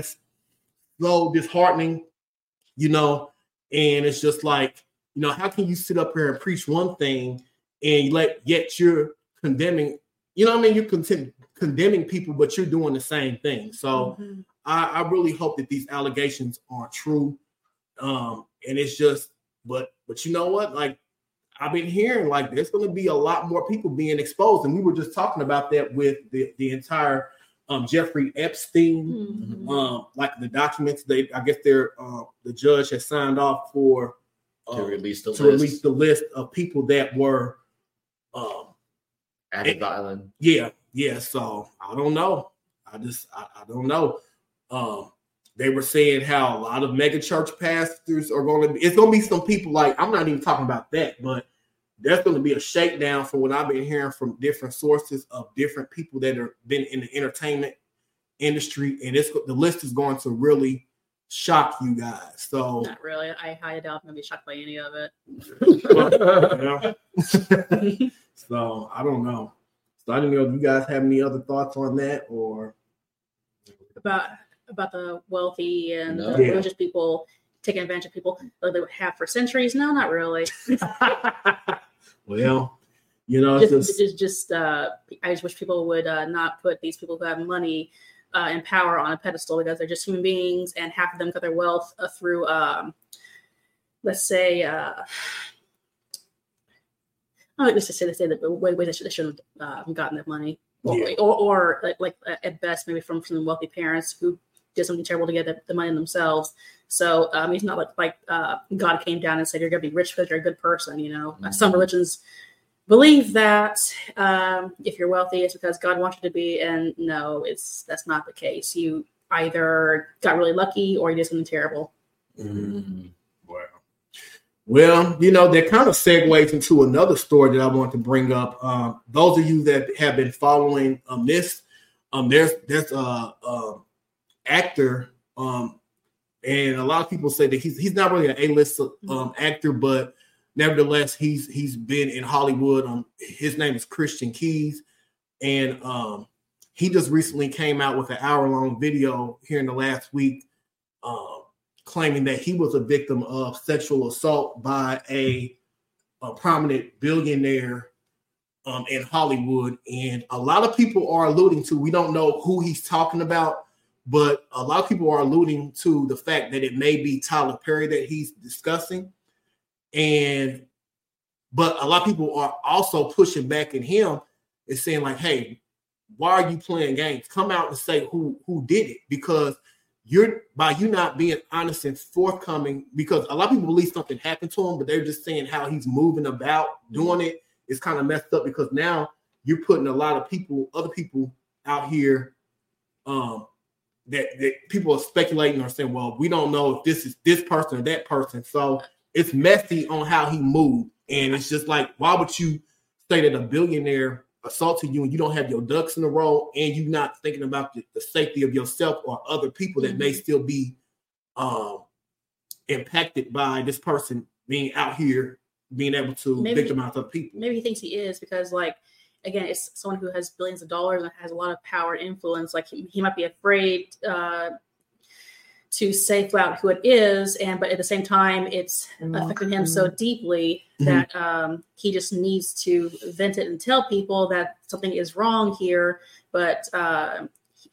disheartening, you know. And it's just like, you know, how can you sit up here and preach one thing and yet you're condemning, you know what I mean? You're condemning people, but you're doing the same thing. So I really hope that these allegations are true. And it's just, but you know what? Like, I've been hearing there's going to be a lot more people being exposed. And we were just talking about that with the entire Jeffrey Epstein, the documents. The judge has signed off for to release the list of people that were added violent. Yeah. So I don't know. I don't know. They were saying how a lot of mega church pastors are going to be, it's going to be some people I'm not even talking about that, but there's going to be a shakedown from what I've been hearing from different sources of different people that have been in the entertainment industry. And the list is going to really shock you guys. So not really. I doubt I'm going to be shocked by any of it. So I don't know. So I don't know if you guys have any other thoughts on that or about the wealthy and religious people taking advantage of people like they would have for centuries. No, not really. Well, you know, it's just I just wish people would not put these people who have money and power on a pedestal, because they're just human beings, and half of them got their wealth through, let's say, I don't like to say the way they should have gotten that money, or at best maybe from some wealthy parents who did something terrible to get the money themselves. So it's not like God came down and said, you're going to be rich because you're a good person. You know, some religions believe that if you're wealthy, it's because God wants you to be. And no, that's not the case. You either got really lucky or you did something terrible. Mm-hmm. Wow. Well, you know, that kind of segues into another story that I want to bring up. Those of you that have been following this, there's actor, and a lot of people say that he's not really an A-list actor, but nevertheless he's been in Hollywood. His name is Christian Keyes, and he just recently came out with an hour-long video here in the last week, claiming that he was a victim of sexual assault by a prominent billionaire in Hollywood. And a lot of people are alluding to, we don't know who he's talking about, but a lot of people are alluding to the fact that it may be Tyler Perry that he's discussing. But a lot of people are also pushing back at him and saying hey, why are you playing games? Come out and say who did it, because by you not being honest and forthcoming, because a lot of people believe something happened to him, but they're just saying how he's moving about doing it is kind of messed up, because now you're putting a lot of people, other people out here, that people are speculating or saying, well, we don't know if this is this person or that person. So it's messy on how he moved. And it's just why would you say that a billionaire assaulted you and you don't have your ducks in a row and you're not thinking about the safety of yourself or other people that may still be impacted by this person being out here, being able to victimize other people. Maybe he thinks he is, because again, it's someone who has billions of dollars and has a lot of power and influence. He might be afraid to say out who it is, but at the same time, it's affected him so deeply that he just needs to vent it and tell people that something is wrong here. But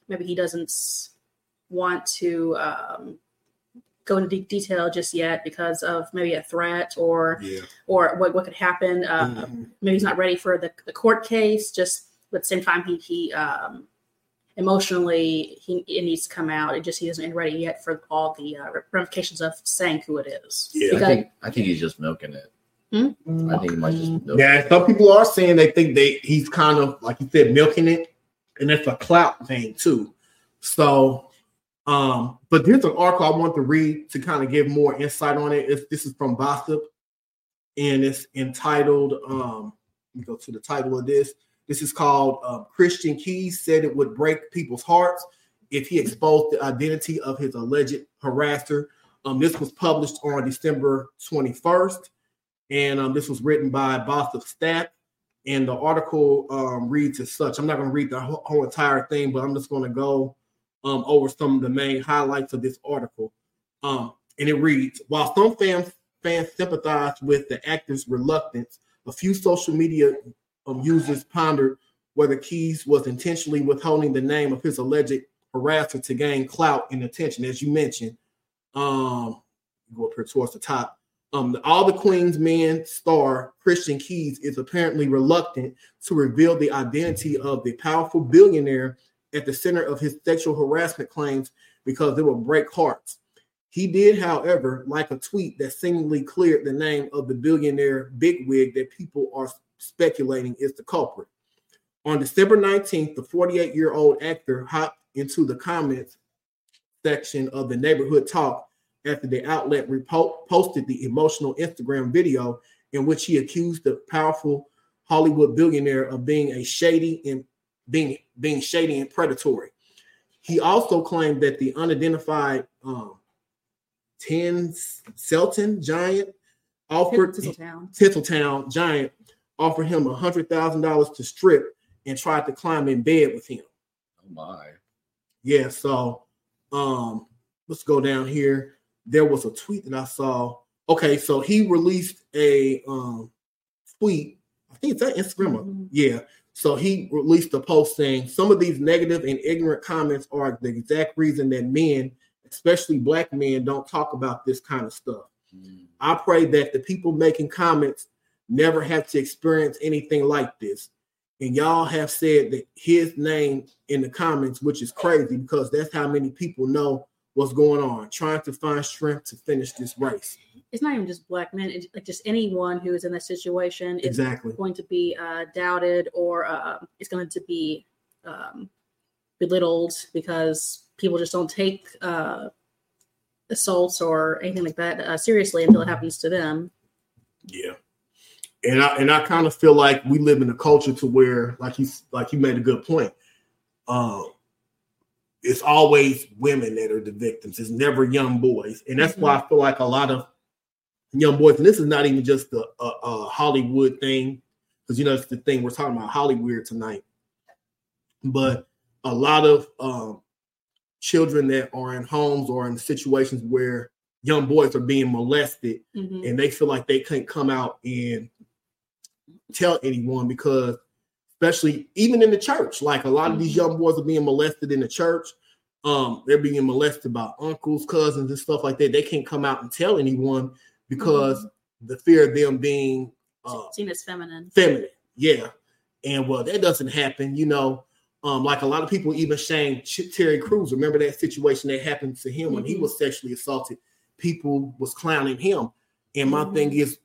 maybe he doesn't want to go into detail just yet because of maybe a threat or what could happen. Maybe he's not ready for the court case. Just at the same time, he emotionally it needs to come out. It just he isn't ready yet for all the ramifications of saying who it is. Yeah, I think he's just milking it. I think he might just milk it. Some people are saying they think he's kind of you said milking it, and it's a clout thing too. So. But there's an article I want to read to kind of give more insight on it. This is from Bossip, and it's entitled, let me go to the title of this. This is called Christian Keyes Said It Would Break People's Hearts If He Exposed the Identity of His Alleged Harasser. This was published on December 21st, and this was written by Bossip staff. And the article reads as such. I'm not going to read the whole entire thing, but I'm just going to go over some of the main highlights of this article. And it reads, while some fans sympathize with the actor's reluctance A few social media users pondered whether Keyes was intentionally withholding the name of his alleged harasser to gain clout and attention, as you mentioned. Go up here towards the top. All the Queen's Men star Christian Keyes is apparently reluctant to reveal the identity of the powerful billionaire at the center of his sexual harassment claims because it will break hearts. He did, however, like a tweet that seemingly cleared the name of the billionaire bigwig that people are speculating is the culprit. On December 19th, the 48-year-old actor hopped into the comments section of the Neighborhood Talk after the outlet posted the emotional Instagram video in which he accused the powerful Hollywood billionaire of being shady and predatory. He also claimed that the unidentified Tinseltown giant offered him $100,000 to strip and tried to climb in bed with him. Oh my! Yeah. So let's go down here. There was a tweet that I saw. Okay, so he released a tweet. I think it's on Instagram. Mm-hmm. Yeah. So he released a post saying some of these negative and ignorant comments are the exact reason that men, especially black men, don't talk about this kind of stuff. Mm-hmm. I pray that the people making comments never have to experience anything like this. And y'all have said that his name in the comments, which is crazy because that's how many people know what's going on, trying to find strength to finish this race. It's not even just black men. It's like just anyone who is in that situation is going to be doubted or it's going to be belittled because people just don't take assaults or anything like that seriously until it happens to them. Yeah. And I kind of feel like we live in a culture to where, like you made a good point, it's always women that are the victims. It's never young boys. And that's why I feel like a lot of young boys, and this is not even just a Hollywood thing, because, you know, it's the thing we're talking about, Hollywood tonight. But a lot of children that are in homes or in situations where young boys are being molested and they feel like they can't come out and tell anyone because, especially even in the church, like a lot of these young boys are being molested in the church. They're being molested by uncles, cousins, and stuff like that. They can't come out and tell anyone because the fear of them being seen as feminine. Yeah. And well, that doesn't happen, you know. Like a lot of people even shame Terry Crews. Remember that situation that happened to him when he was sexually assaulted? People was clowning him. And my thing is,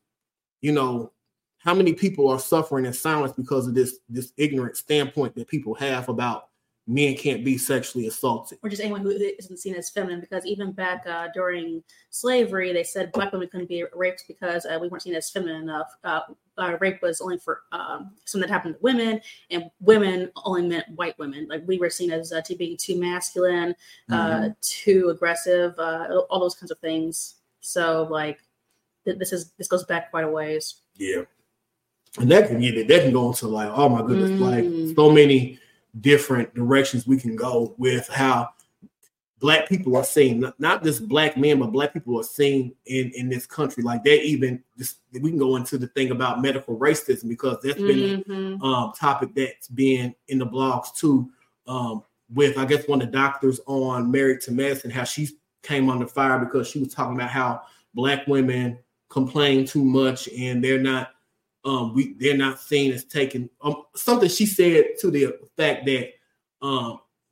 you know, how many people are suffering in silence because of this ignorant standpoint that people have about men can't be sexually assaulted, or just anyone who isn't seen as feminine? Because even back during slavery, they said black women couldn't be raped because we weren't seen as feminine enough. Rape was only for something that happened to women, and women only meant white women. Like we were seen as to being too masculine, too aggressive, all those kinds of things. So like this goes back quite a ways. Yeah. And that can go into like, oh my goodness, like so many different directions we can go with how black people are seen, not just black men, but black people are seen in this country. Like they even, we can go into the thing about medical racism because that's been a topic that's been in the blogs too, with, I guess, one of the doctors on Married to Medicine, how she came under fire because she was talking about how black women complain too much and they're not seen as taken. Something she said to the fact that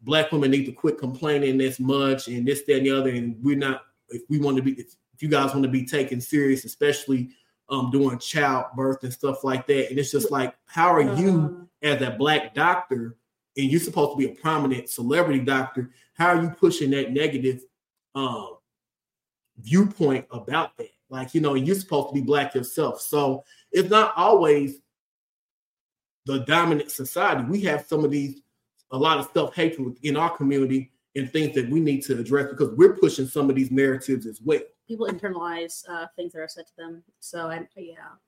black women need to quit complaining this much and this, that, and the other. And we're not, if you guys want to be taken serious, especially doing childbirth and stuff like that. And it's just like, how are you as a black doctor, and you're supposed to be a prominent celebrity doctor, how are you pushing that negative viewpoint about that? Like, you know, you're supposed to be black yourself. So it's not always the dominant society. We have a lot of self-hatred within our community and things that we need to address because we're pushing some of these narratives as well. People internalize things that are said to them. So,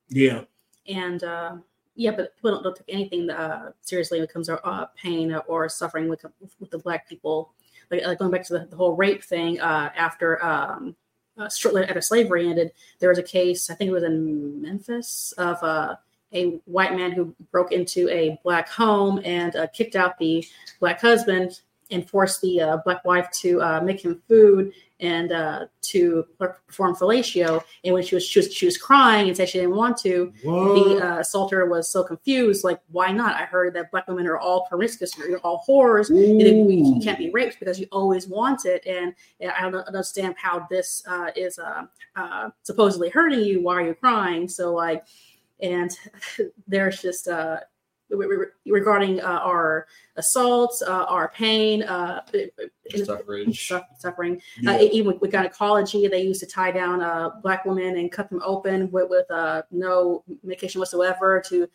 yeah. And, but people don't take anything seriously when it comes to pain or suffering with the black people. Like going back to the whole rape thing after... shortly after slavery ended, there was a case, I think it was in Memphis, of a white man who broke into a black home and kicked out the black husband and forced the black wife to make him food and to perform fellatio. And when she was crying and said she didn't want to, the assaulter was so confused, like, why not? I heard that black women are all promiscuous, you're all whores, and you can't be raped because you always want it. And I don't understand how this is supposedly hurting you. Why are you crying? So, like, and there's just... regarding our assaults, our pain, suffering. Yeah. Even with gynecology, they used to tie down black women and cut them open with no medication whatsoever to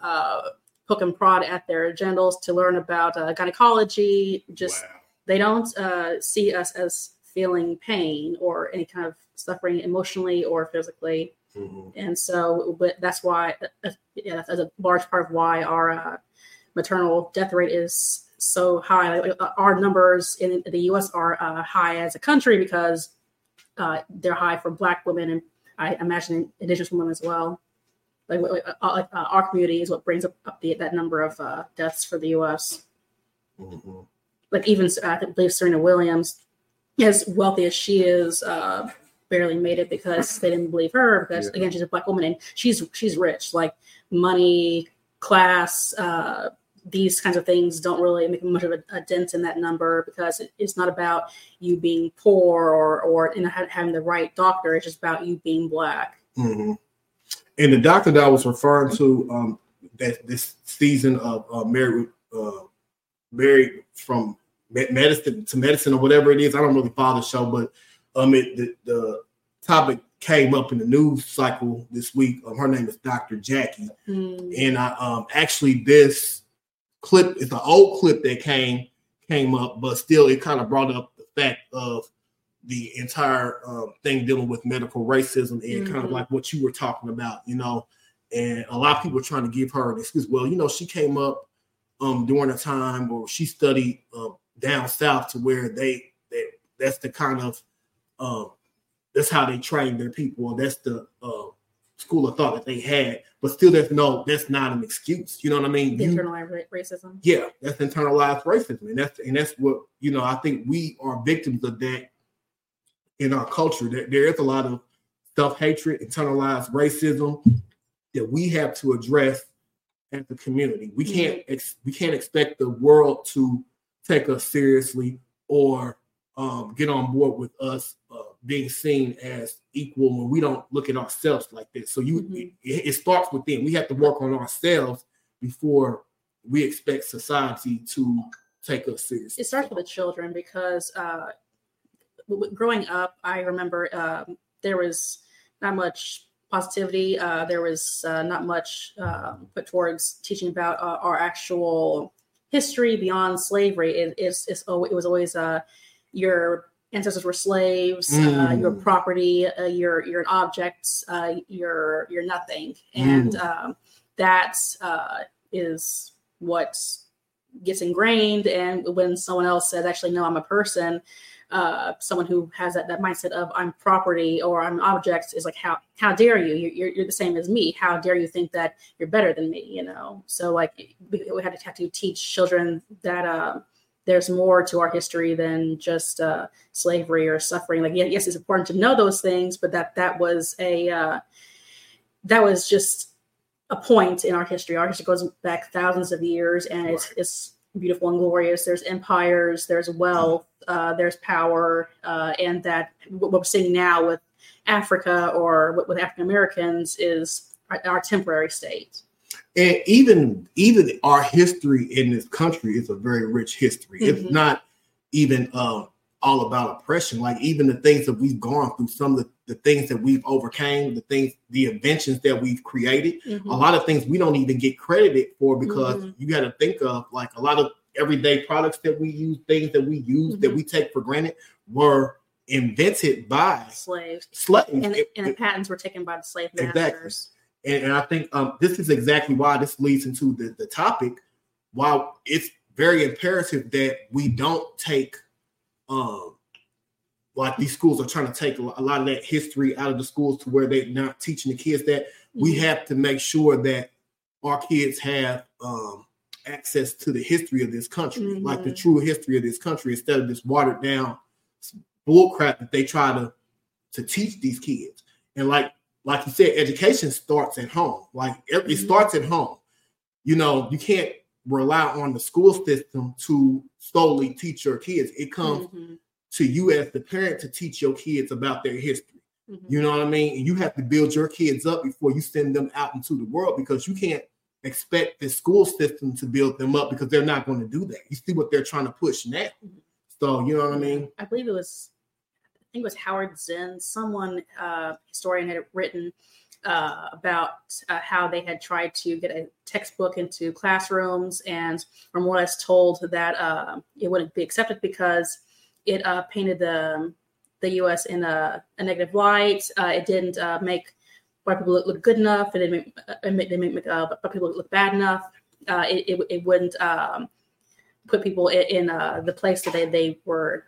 poke and prod at their genitals to learn about gynecology. They don't see us as feeling pain or any kind of suffering emotionally or physically. Mm-hmm. And so, but that's why, that's a large part of why our maternal death rate is so high. Our numbers in the U.S. are high as a country because they're high for black women and I imagine indigenous women as well. Like our community is what brings up that number of deaths for the U.S. Mm-hmm. Like even, I believe Serena Williams, as wealthy as she is, barely made it because they didn't believe her because again she's a black woman and she's rich. Like money, class, these kinds of things don't really make much of a dent in that number because it's not about you being poor or not having the right doctor. It's just about you being black. Mm-hmm. And the doctor that I was referring to that this season of married from medicine to medicine or whatever it is. I don't really follow the show, but. The topic came up in the news cycle this week. Her name is Dr. Jackie. Mm. And I actually this clip, it's an old clip that came up, but still it kind of brought up the fact of the entire thing dealing with medical racism and kind of like what you were talking about, you know, and a lot of people are trying to give her an excuse. Well, you know, she came up during a time where she studied down south to where that's the kind of that's how they train their people. That's the school of thought that they had. But still, that's not an excuse. You know what I mean? Internalized racism. Yeah, that's internalized racism, and that's what you know. I think we are victims of that in our culture. That there is a lot of self-hatred, internalized racism that we have to address as a community. We can't we can't expect the world to take us seriously or get on board with us being seen as equal when we don't look at ourselves like this. So it starts within. We have to work on ourselves before we expect society to take us seriously. It starts with the children because growing up, I remember there was not much positivity. There was not much put towards teaching about our actual history beyond slavery. It was always your ancestors were slaves. Your property. You're an object. You're nothing. And that is what gets ingrained. And when someone else says, "Actually, no, I'm a person," someone who has that mindset of "I'm property" or "I'm object" is like, "How dare you? You're the same as me. How dare you think that you're better than me?" You know. So like we have to teach children that. There's more to our history than just slavery or suffering. Like, yes, it's important to know those things, but that was just a point in our history. Our history goes back thousands of years, and it's beautiful and glorious. There's empires, there's wealth, there's power, and that what we're seeing now with Africa or with African-Americans is our temporary state. And even our history in this country is a very rich history. Mm-hmm. It's not even all about oppression. Like even the things that we've gone through, some of the things that we've overcame, the inventions that we've created, a lot of things we don't even get credited for because you got to think of like a lot of everyday products that we use, things that we use that we take for granted were invented by slaves. And the patents were taken by the slave masters. And I think this is exactly why this leads into the topic. Why it's very imperative that we don't take, like these schools are trying to take a lot of that history out of the schools to where they're not teaching the kids that. We have to make sure that our kids have access to the history of this country, mm-hmm. like the true history of this country, instead of this watered down bullcrap that they try to teach these kids. And like you said, education starts at home. Like it mm-hmm. starts at home. You know, you can't rely on the school system to solely teach your kids. It comes mm-hmm. to you as the parent to teach your kids about their history. Mm-hmm. You know what I mean? And you have to build your kids up before you send them out into the world, because you can't expect the school system to build them up, because they're not going to do that. You see what they're trying to push now. So, you know what I mean? I believe it was, Howard Zinn, someone, historian had written about how they had tried to get a textbook into classrooms, and were more or less told that it wouldn't be accepted because it painted the U.S. in a negative light. It didn't make white people look good enough. It didn't make white people look bad enough. It wouldn't put people in the place that they were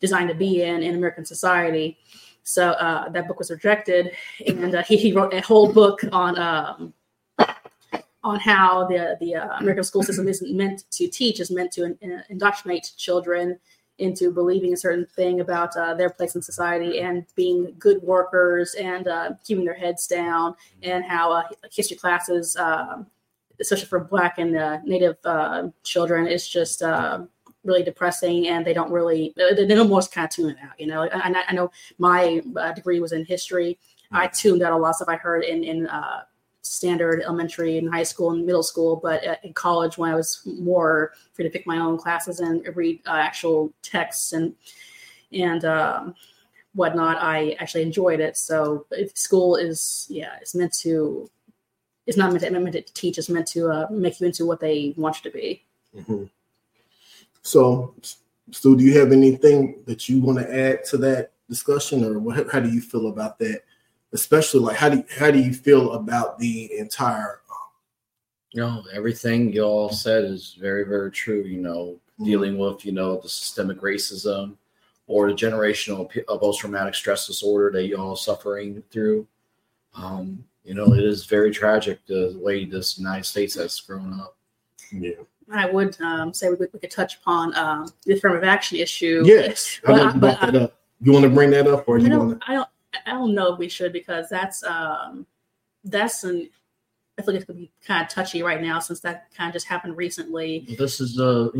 designed to be in American society. So that book was rejected, and he wrote a whole book on how the American school system isn't meant to teach; is meant to indoctrinate children into believing a certain thing about their place in society, and being good workers, and keeping their heads down, and how history classes, especially for Black and Native children, is just really depressing, and they don't really, they almost kind of tune it out, you know. And I know my degree was in history. I tuned out a lot of stuff I heard in standard elementary and high school and middle school, but in college, when I was more free to pick my own classes and read actual texts and whatnot, I actually enjoyed it. So if school is, it's not meant to teach, it's meant to make you into what they want you to be. Mm-hmm. So, Stu, do you have anything that you want to add to that discussion, or what, how do you feel about that? Especially, like, how do you feel about the entire? Everything y'all said is very, very true. You know, mm-hmm. dealing with the systemic racism or the generational post-traumatic stress disorder that y'all are suffering through. It is very tragic the way this United States has grown up. Yeah. I would say we could touch upon the affirmative action issue. Yes, you want to bring that up, or I don't know if we should, because that's an. I feel like it's going to be kind of touchy right now, since that kind of just happened recently. This is your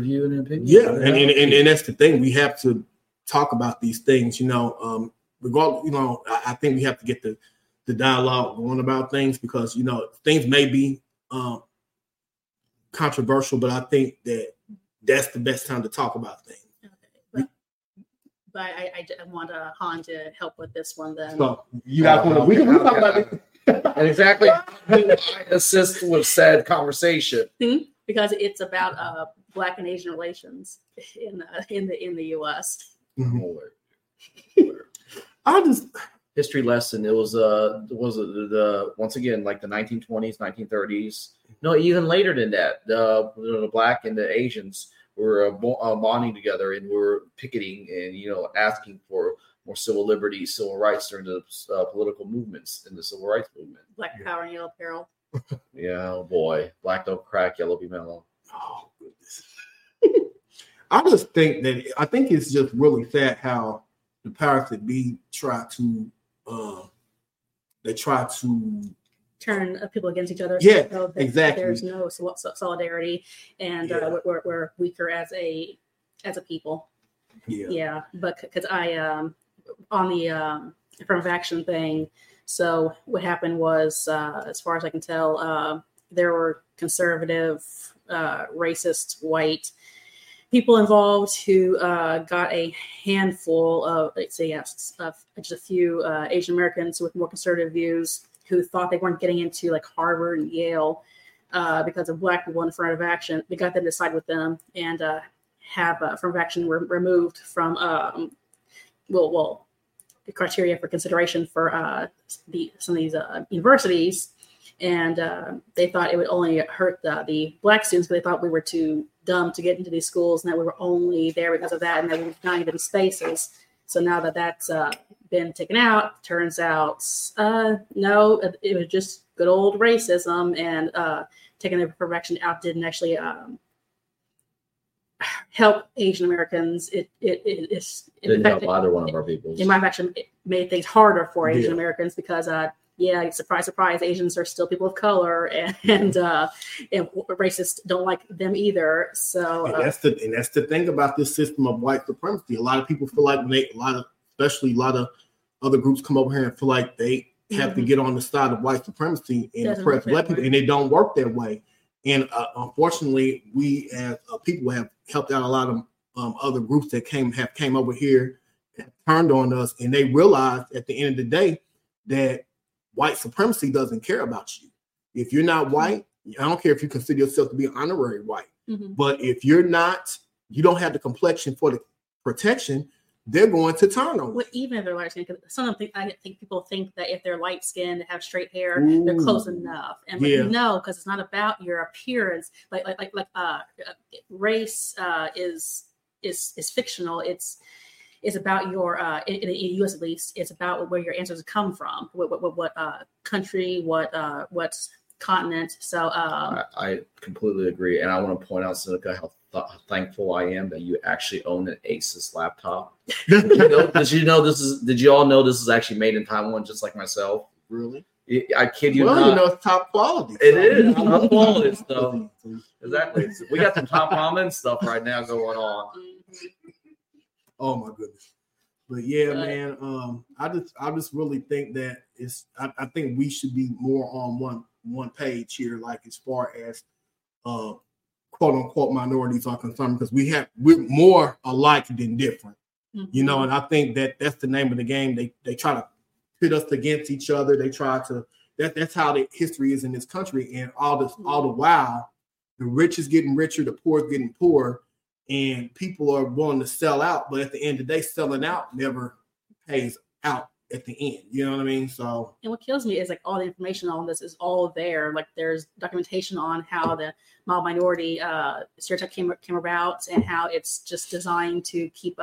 view and opinion. Yeah, and that's the thing. We have to talk about these things. Regardless. I think we have to get the dialogue going about things, because things may be. Controversial, but I think that's the best time to talk about things. Okay, but I want Han to help with this one. Then so you guys want to we talk about this. And exactly, I assist with said conversation because it's about Black and Asian relations in the U.S. Mm-hmm. History lesson. It was once again, like the 1920s, 1930s. No, even later than that, the Black and the Asians were bonding together, and were picketing and asking for more civil liberties, civil rights during the political movements in the civil rights movement. Black power and yellow peril. Yeah, oh boy, black don't crack, yellow be mellow. Oh goodness. I think it's just really sad how the powers that be try to turn people against each other. Yeah, so exactly. There's no solidarity, and we're weaker as a people. Yeah. But because I on the affirmative action thing, so what happened was, as far as I can tell, there were conservative, racist, white people involved who got a handful of, just a few Asian Americans with more conservative views, who thought they weren't getting into like Harvard and Yale because of Black people in affirmative action. They got them to side with them and have affirmative action removed from the criteria for consideration for some of these universities. And they thought it would only hurt the Black students, because they thought we were too dumb to get into these schools, and that we were only there because of that, and that we were not even spaces. So now that's been taken out. Turns out, no, it was just good old racism, and taking the correction out didn't actually help Asian Americans. It didn't bother one of our people. It might have actually made things harder for Asian Americans because, surprise, surprise, Asians are still people of color, and racists don't like them either. So, and that's the thing about this system of white supremacy. A lot of people feel like especially a lot of other groups come over here and feel like they have to get on the side of white supremacy and oppress black people, and it don't work that way. And unfortunately, we as people have helped out a lot of other groups that came over here, turned on us, and they realized at the end of the day that white supremacy doesn't care about you. If you're not white, I don't care if you consider yourself to be honorary white, but if you're not, you don't have the complexion for the protection, they're going to turn on. Well, even if they're light skinned, because some of them I think people think that if they're light skinned and have straight hair, they're close enough. And no, because it's not about your appearance. Like race is fictional. It's about your in the U.S. at least. It's about where your ancestors come from, what country, what continent. So I completely agree, and I want to point out, Seneca, how thankful I am that you actually own an Asus laptop. Did you all know this is actually made in Taiwan, just like myself? Really? I kid you not. Well, it's top quality. It is top quality stuff. Exactly. We got some top ramen stuff right now going on. Oh my goodness. But man, I just really think that I think we should be more on one page here, like as far as quote unquote minorities are concerned, because we're more alike than different, and I think that's the name of the game. They try to pit us against each other. They try to, that's how the history is in this country. And all the while, the rich is getting richer, the poor is getting poorer, and people are willing to sell out. But at the end of the day, selling out never pays out at the end. You know what I mean? So, and what kills me is like all the information on this is all there. Like there's documentation on how the mild minority stereotype came about, and how it's just designed to keep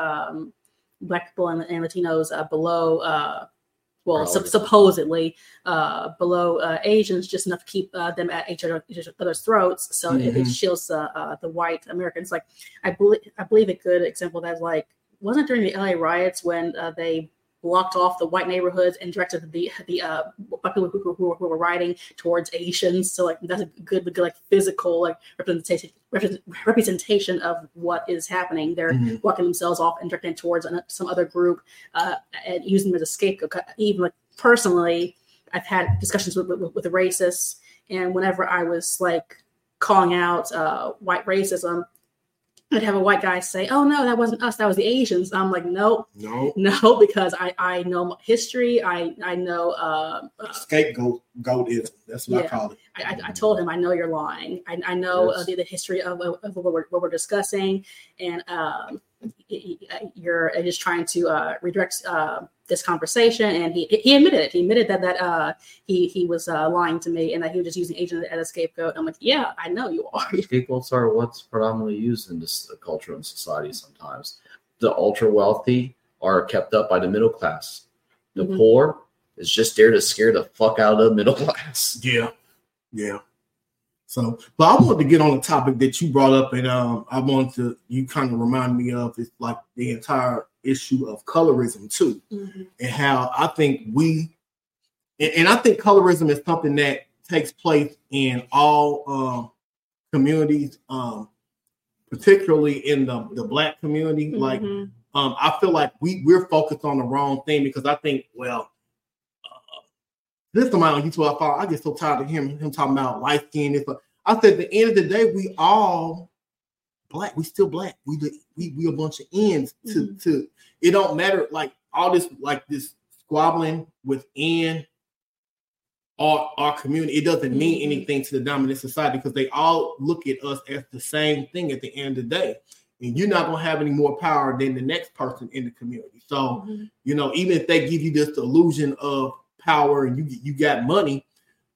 black people and Latinos below. Supposedly below Asians, just enough to keep them at each other's throats. So it shields the white Americans. Like I believe a good example that wasn't during the LA riots when they blocked off the white neighborhoods and directed the people who were rioting towards Asians. So that's a good physical representation of what is happening. They're walking themselves off and directing towards some other group and using them as a scapegoat. Even personally, I've had discussions with the racists, and whenever I was calling out white racism, I'd have a white guy say, "Oh no, that wasn't us. That was the Asians." I'm like, no, because I know history. I know scapegoat is. That's what I call it. I told him, I know you're lying. I know the history of what we're discussing, and you're just trying to redirect this conversation. And he admitted it. He admitted that he was lying to me, and that he was just using Asians as a scapegoat. I'm like, yeah, I know you are. Scapegoats are what's predominantly used in this culture and society sometimes. The ultra wealthy are kept up by the middle class. The poor is just there to scare the fuck out of the middle class. Yeah. So, but I wanted to get on the topic that you brought up, and you kind of remind me of it's the entire issue of colorism too, and how I think I think colorism is something that takes place in all communities, particularly in the black community. I feel like we're focused on the wrong thing, because I think this amount on YouTube, I get so tired of him talking about light skin. But I said, at the end of the day, we all black. We still black. We a bunch of ends. To it don't matter. All this, this squabbling within our community, it doesn't mean anything to the dominant society, because they all look at us as the same thing at the end of the day. And you're not going to have any more power than the next person in the community. So, even if they give you this illusion of power and you got money,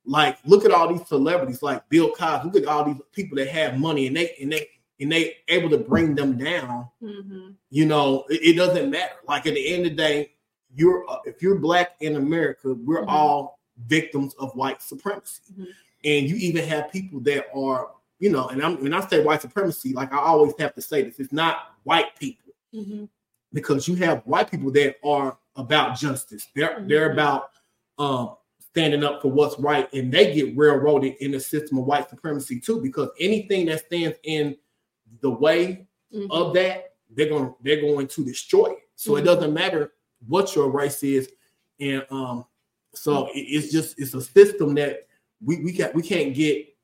look at all these celebrities like Bill Cosby. Look at all these people that have money and they able to bring them down. It doesn't matter. At the end of the day, if you're black in America, we're mm-hmm. all victims of white supremacy. Mm-hmm. And you even have people that are, you know, and when I say white supremacy, like I always have to say this, it's not white people. Mm-hmm. Because you have white people that are about justice. They're about standing up for what's right, and they get railroaded in the system of white supremacy too, because anything that stands in the way mm-hmm. of that, they're going to destroy it. So mm-hmm. it doesn't matter what your race is. And so it's a system that we can't get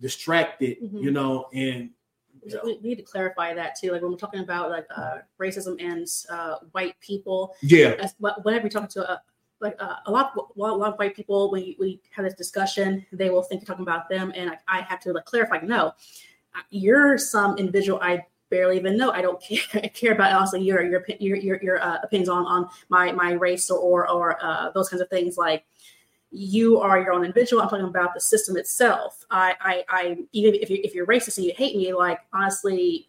distracted, mm-hmm. you know, and we need to clarify that too. Like when we're talking about like racism and white people, yeah. Whenever we talk to a lot of white people, we have this discussion, they will think you're talking about them, and I have to like clarify. No, you're some individual I barely even know. I don't care about also your opinions on my race or those kinds of things. Like, you are your own individual. I'm talking about the system itself. I even if you're racist and you hate me, like honestly,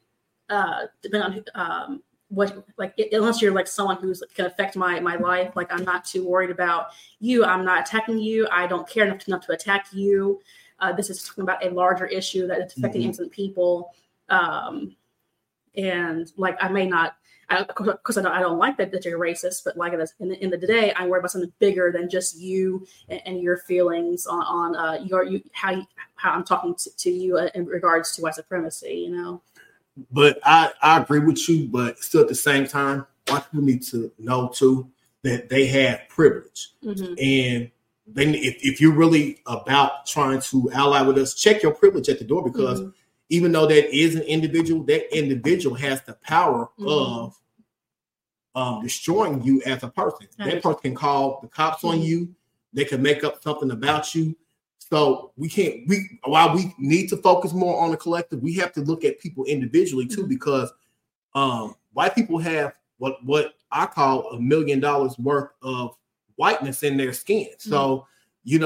depending on unless you're like someone who's can affect my life, like I'm not too worried about you. I'm not attacking you. I don't care enough to attack you. This is talking about a larger issue that is affecting mm-hmm. innocent people, and like I may not. Of course, I don't like that you're racist, but like in the day, I worry about something bigger than just you and your feelings on how I'm talking to you in regards to white supremacy, you know. But I agree with you, but still at the same time, white people need to know too that they have privilege, mm-hmm. and then if you're really about trying to ally with us, check your privilege at the door, because. Mm-hmm. Even though that is an individual, that individual has the power mm-hmm. of destroying you as a person. That person can call the cops mm-hmm. on you. They can make up something about you. So while we need to focus more on the collective, we have to look at people individually too, mm-hmm. because white people have what I call $1 million worth of whiteness in their skin. Mm-hmm. So, you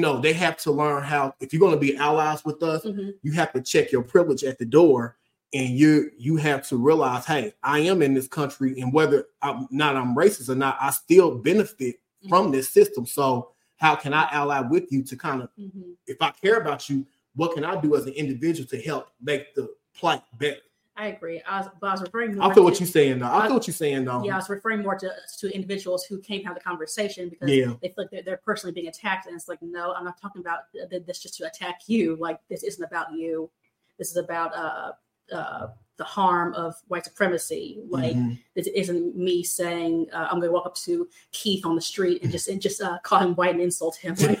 know, they have to learn how, if you're going to be allies with us, mm-hmm. you have to check your privilege at the door, and you have to realize, hey, I am in this country, and whether I'm racist or not, I still benefit mm-hmm. from this system. So how can I ally with you to kind of, mm-hmm. if I care about you, what can I do as an individual to help make the plight better? I agree. I was referring. I feel what you're saying, though. I feel what you're saying, though. Yeah, I was referring more to individuals who came have the conversation because they feel like they're personally being attacked, and it's like, no, I'm not talking about this just to attack you. Like, this isn't about you. This is about the harm of white supremacy. Like, mm-hmm. this isn't me saying I'm going to walk up to Keith on the street and just call him white and insult him. Like,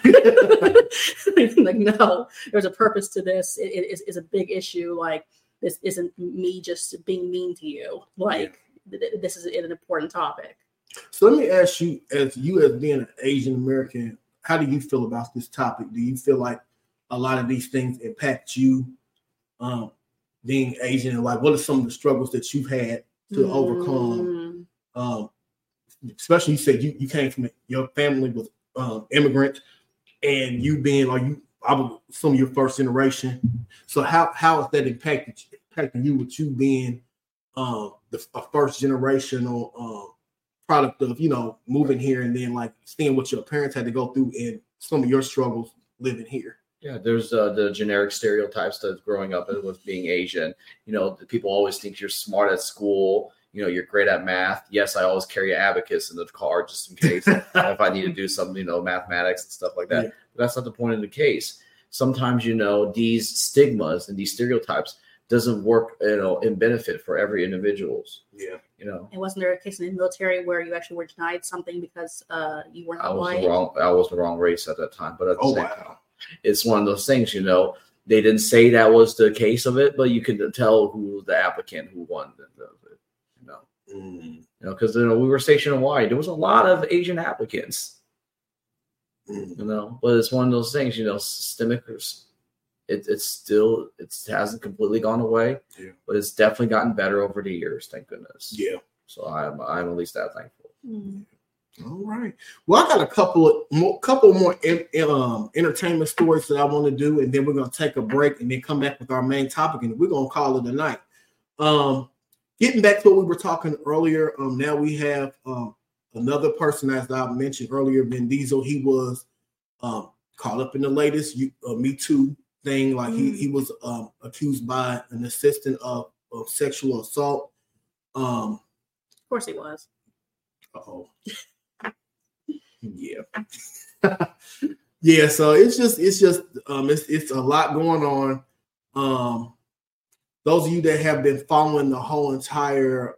like, no, there's a purpose to this. It's a big issue. Like. This isn't me just being mean to you. Like, this is an important topic. So let me ask you as being an Asian American, how do you feel about this topic? Do you feel like a lot of these things impact you being Asian? And like, what are some of the struggles that you've had to mm-hmm. overcome? Especially you said you came from your family was immigrant, and you being like you. I would assume your first generation. So how has that impacted you with you being a first generational product of, you know, moving here and then like seeing what your parents had to go through and some of your struggles living here? Yeah, there's the generic stereotypes that's growing up with being Asian. You know, people always think you're smart at school. You know, you're great at math. Yes, I always carry an abacus in the car just in case if I need to do some, you know, mathematics and stuff like that. Yeah. But that's not the point of the case. Sometimes, you know, these stigmas and these stereotypes doesn't work, you know, in benefit for every individuals. Yeah. You know, and wasn't there a case in the military where you actually were denied something because you weren't white? I was the wrong race at that time. But at the same time, it's one of those things, you know. They didn't say that was the case of it, but you could tell who was the applicant who won the Mm. You know, because you know we were stationed in Hawaii. There was a lot of Asian applicants. Mm. You know, but it's one of those things. You know, systemic. It hasn't completely gone away, but it's definitely gotten better over the years. Thank goodness. Yeah. So I'm at least that thankful. Mm. All right. Well, I got a couple more entertainment stories that I want to do, and then we're gonna take a break and then come back with our main topic, and we're gonna call it a night. Getting back to what we were talking earlier, now we have Another person, as I mentioned earlier, Vin Diesel, he was caught up in the latest Me Too thing. Like he was accused by an assistant of sexual assault. Of course he was. Uh-oh. Yeah. Yeah. So it's a lot going on. Those of you that have been following the whole entire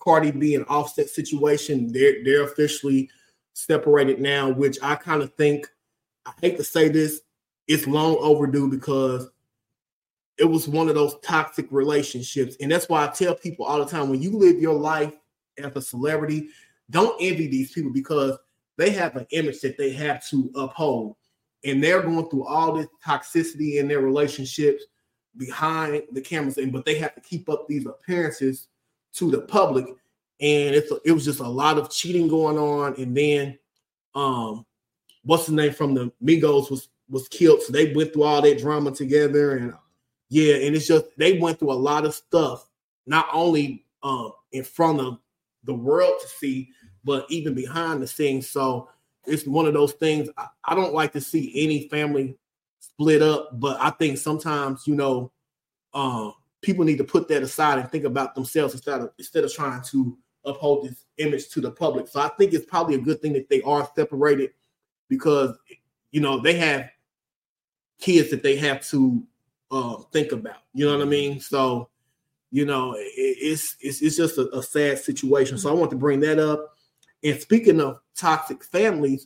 Cardi B and Offset situation, they're officially separated now, which I kind of think, I hate to say this, it's long overdue because it was one of those toxic relationships. And that's why I tell people all the time, when you live your life as a celebrity, don't envy these people because they have an image that they have to uphold. And they're going through all this toxicity in their relationships behind the cameras, but they have to keep up these appearances to the public. And it was just a lot of cheating going on. And then what's the name from the Migos was killed. So they went through all that drama together. And yeah, and it's just, they went through a lot of stuff, not only in front of the world to see, but even behind the scenes. So it's one of those things. I don't like to see any family split up, but I think sometimes, people need to put that aside and think about themselves instead of trying to uphold this image to the public. So I think it's probably a good thing that they are separated because, they have kids that they have to think about. You know what I mean? So, it's just a sad situation. So I want to bring that up. And speaking of toxic families,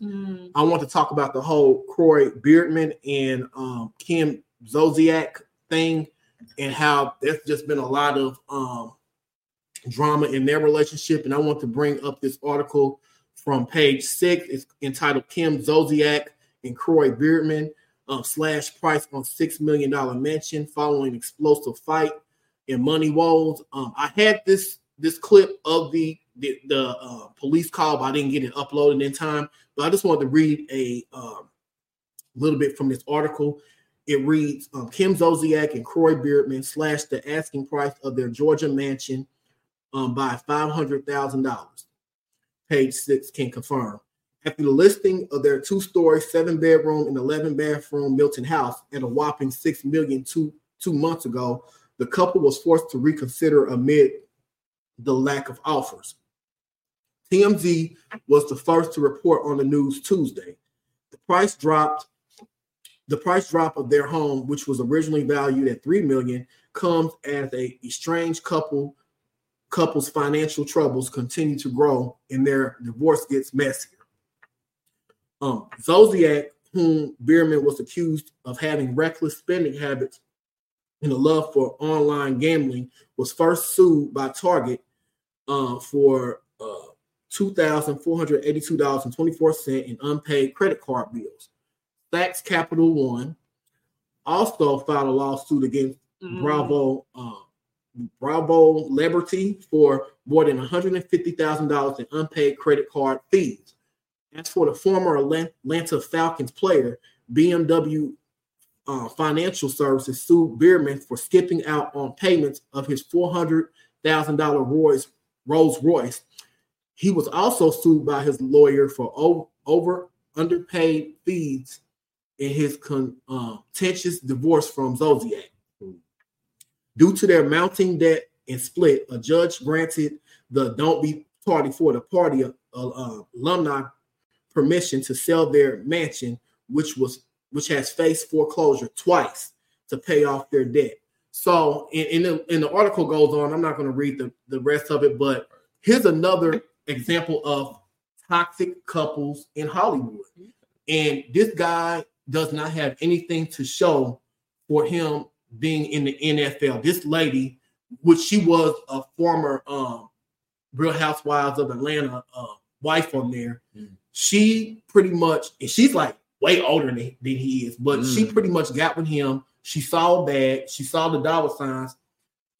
I want to talk about the whole Troy Biermann and Kim Zolciak thing and how there's just been a lot of drama in their relationship. And I want to bring up this article from Page Six. It's entitled Kim Zolciak and Troy Biermann slash price on $6 million mansion following explosive fight and money woes. I had this clip of the police call, but I didn't get it uploaded in time. But I just wanted to read a little bit from this article. It reads, Kim Zolciak and Troy Biermann slashed the asking price of their Georgia mansion by $500,000. Page Six can confirm. After the listing of their 2-story, 7-bedroom and 11-bathroom Milton house at a whopping $6 million two months ago, the couple was forced to reconsider amid the lack of offers. TMZ was the first to report on the news Tuesday. The price drop of their home, which was originally valued at $3 million, comes as a estranged couple's financial troubles continue to grow and their divorce gets messier. Zolciak, whom Biermann was accused of having reckless spending habits and a love for online gambling, was first sued by Target for $2,482.24 in unpaid credit card bills. Saks Capital One also filed a lawsuit against Bravo Liberty for more than $150,000 in unpaid credit card fees. As for the former Atlanta Falcons player, BMW Financial Services sued Biermann for skipping out on payments of his $400,000 Rolls Royce. He was also sued by his lawyer for underpaid fees in his contentious divorce from Zolciak. Due to their mounting debt and split, a judge granted the Don't Be Tardy for the Party alumni permission to sell their mansion, which has faced foreclosure twice, to pay off their debt. So, and the article goes on. I'm not going to read the rest of it, but here's another example of toxic couples in Hollywood. And this guy does not have anything to show for him being in the NFL. This lady, which she was a former Real Housewives of Atlanta wife on there, she pretty much, and she's like way older than he is, but she pretty much got with him. She saw bad. She saw the dollar signs.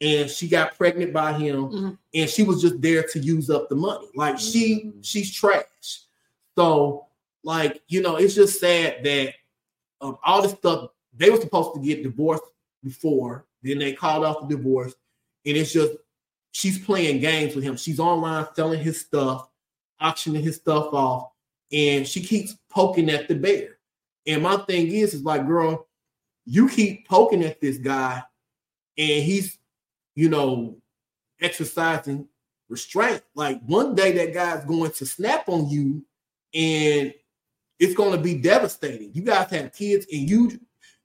And she got pregnant by him, and she was just there to use up the money. Like she's trash. So, it's just sad that all this stuff. They were supposed to get divorced before, then they called off the divorce, and it's just she's playing games with him. She's online selling his stuff. auctioning his stuff off, and she keeps poking at the bear. And my thing is like, girl, you keep poking at this guy, and he's, you know, exercising restraint. Like, one day that guy's going to snap on you, and it's going to be devastating. You guys have kids, and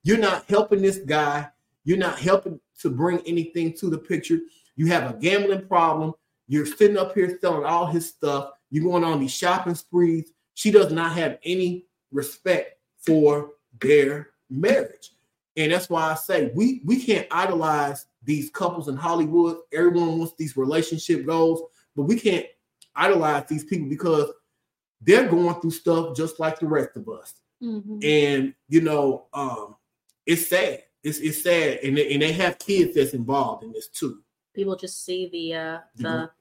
you're not helping this guy. You're not helping to bring anything to the picture. You have a gambling problem. You're sitting up here selling all his stuff. You're going on these shopping sprees. She does not have any respect for their marriage. And that's why I say we can't idolize these couples in Hollywood. Everyone wants these relationship goals, but we can't idolize these people because they're going through stuff just like the rest of us. Mm-hmm. And, you know, it's sad. It's sad. And they have kids that's involved in this, too. People just see the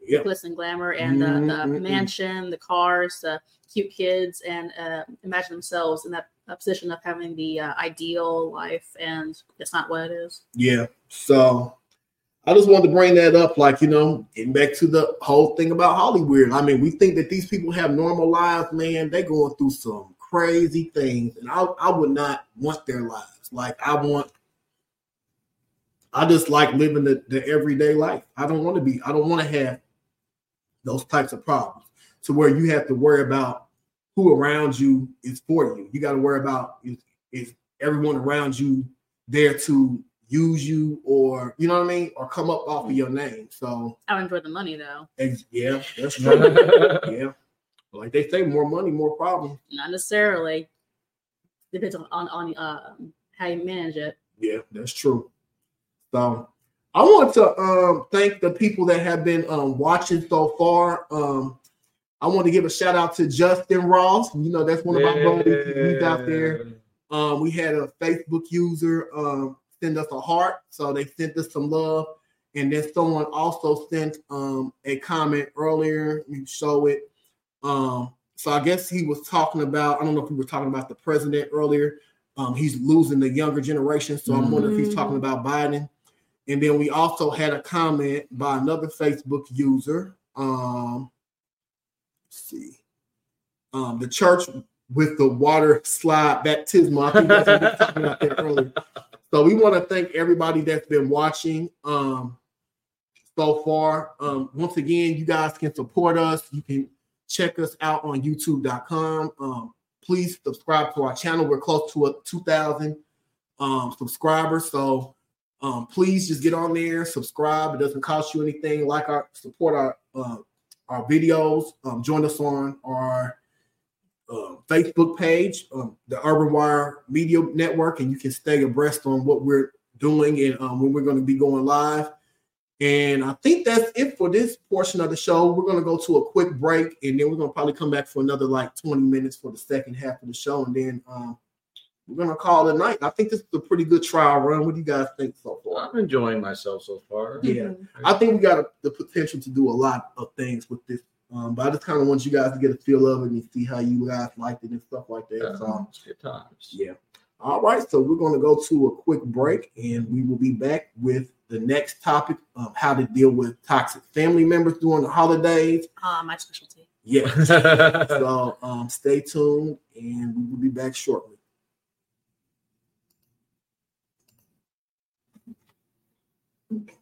glitz and glamour and the mansion, the cars, the cute kids, and imagine themselves in that position of having the ideal life, and it's not what it is. Yeah. So I just wanted to bring that up, like, you know, getting back to the whole thing about Hollywood. I mean, we think that these people have normal lives, man. They're going through some crazy things, and I would not want their lives. Like, I just like living the everyday life. I don't want to have those types of problems to where you have to worry about who around you is for you. You got to worry about is everyone around you there to use you, or, you know what I mean? Or come up off of your name. So I enjoy the money though. Yeah, that's right. Yeah. But like they say, more money, more problems. Not necessarily. Depends on how you manage it. Yeah, that's true. So I want to thank the people that have been watching so far. I want to give a shout out to Justin Ross. You know, that's one of my buddies. He's out there. We had a Facebook user send us a heart. So they sent us some love. And then someone also sent a comment earlier. You show it. So I guess he was talking about, I don't know if we were talking about the president earlier. He's losing the younger generation. So I'm wondering if he's talking about Biden. And then we also had a comment by another Facebook user. The church with the water slide baptismal. I think that's what we were talking about there earlier. So we want to thank everybody that's been watching so far. Once again, you guys can support us. You can check us out on YouTube.com. Please subscribe to our channel. We're close to 2,000 subscribers. So please just get on there, subscribe. It doesn't cost you anything. Like our support, our videos. Join us on our Facebook page, the Urban Wire Media Network, and you can stay abreast on what we're doing and when we're going to be going live. And I think that's it for this portion of the show. We're going to go to a quick break, and then we're going to probably come back for another like 20 minutes for the second half of the show, and then we're going to call it a night. I think this is a pretty good trial run. What do you guys think so far? I'm enjoying myself so far. Yeah. I think we got the potential to do a lot of things with this. But I just kind of want you guys to get a feel of it and see how you guys liked it and stuff like that. So, good times. Yeah. All right. So we're going to go to a quick break, and we will be back with the next topic of how to deal with toxic family members during the holidays. My specialty. Yeah. So stay tuned, and we will be back shortly. Okay.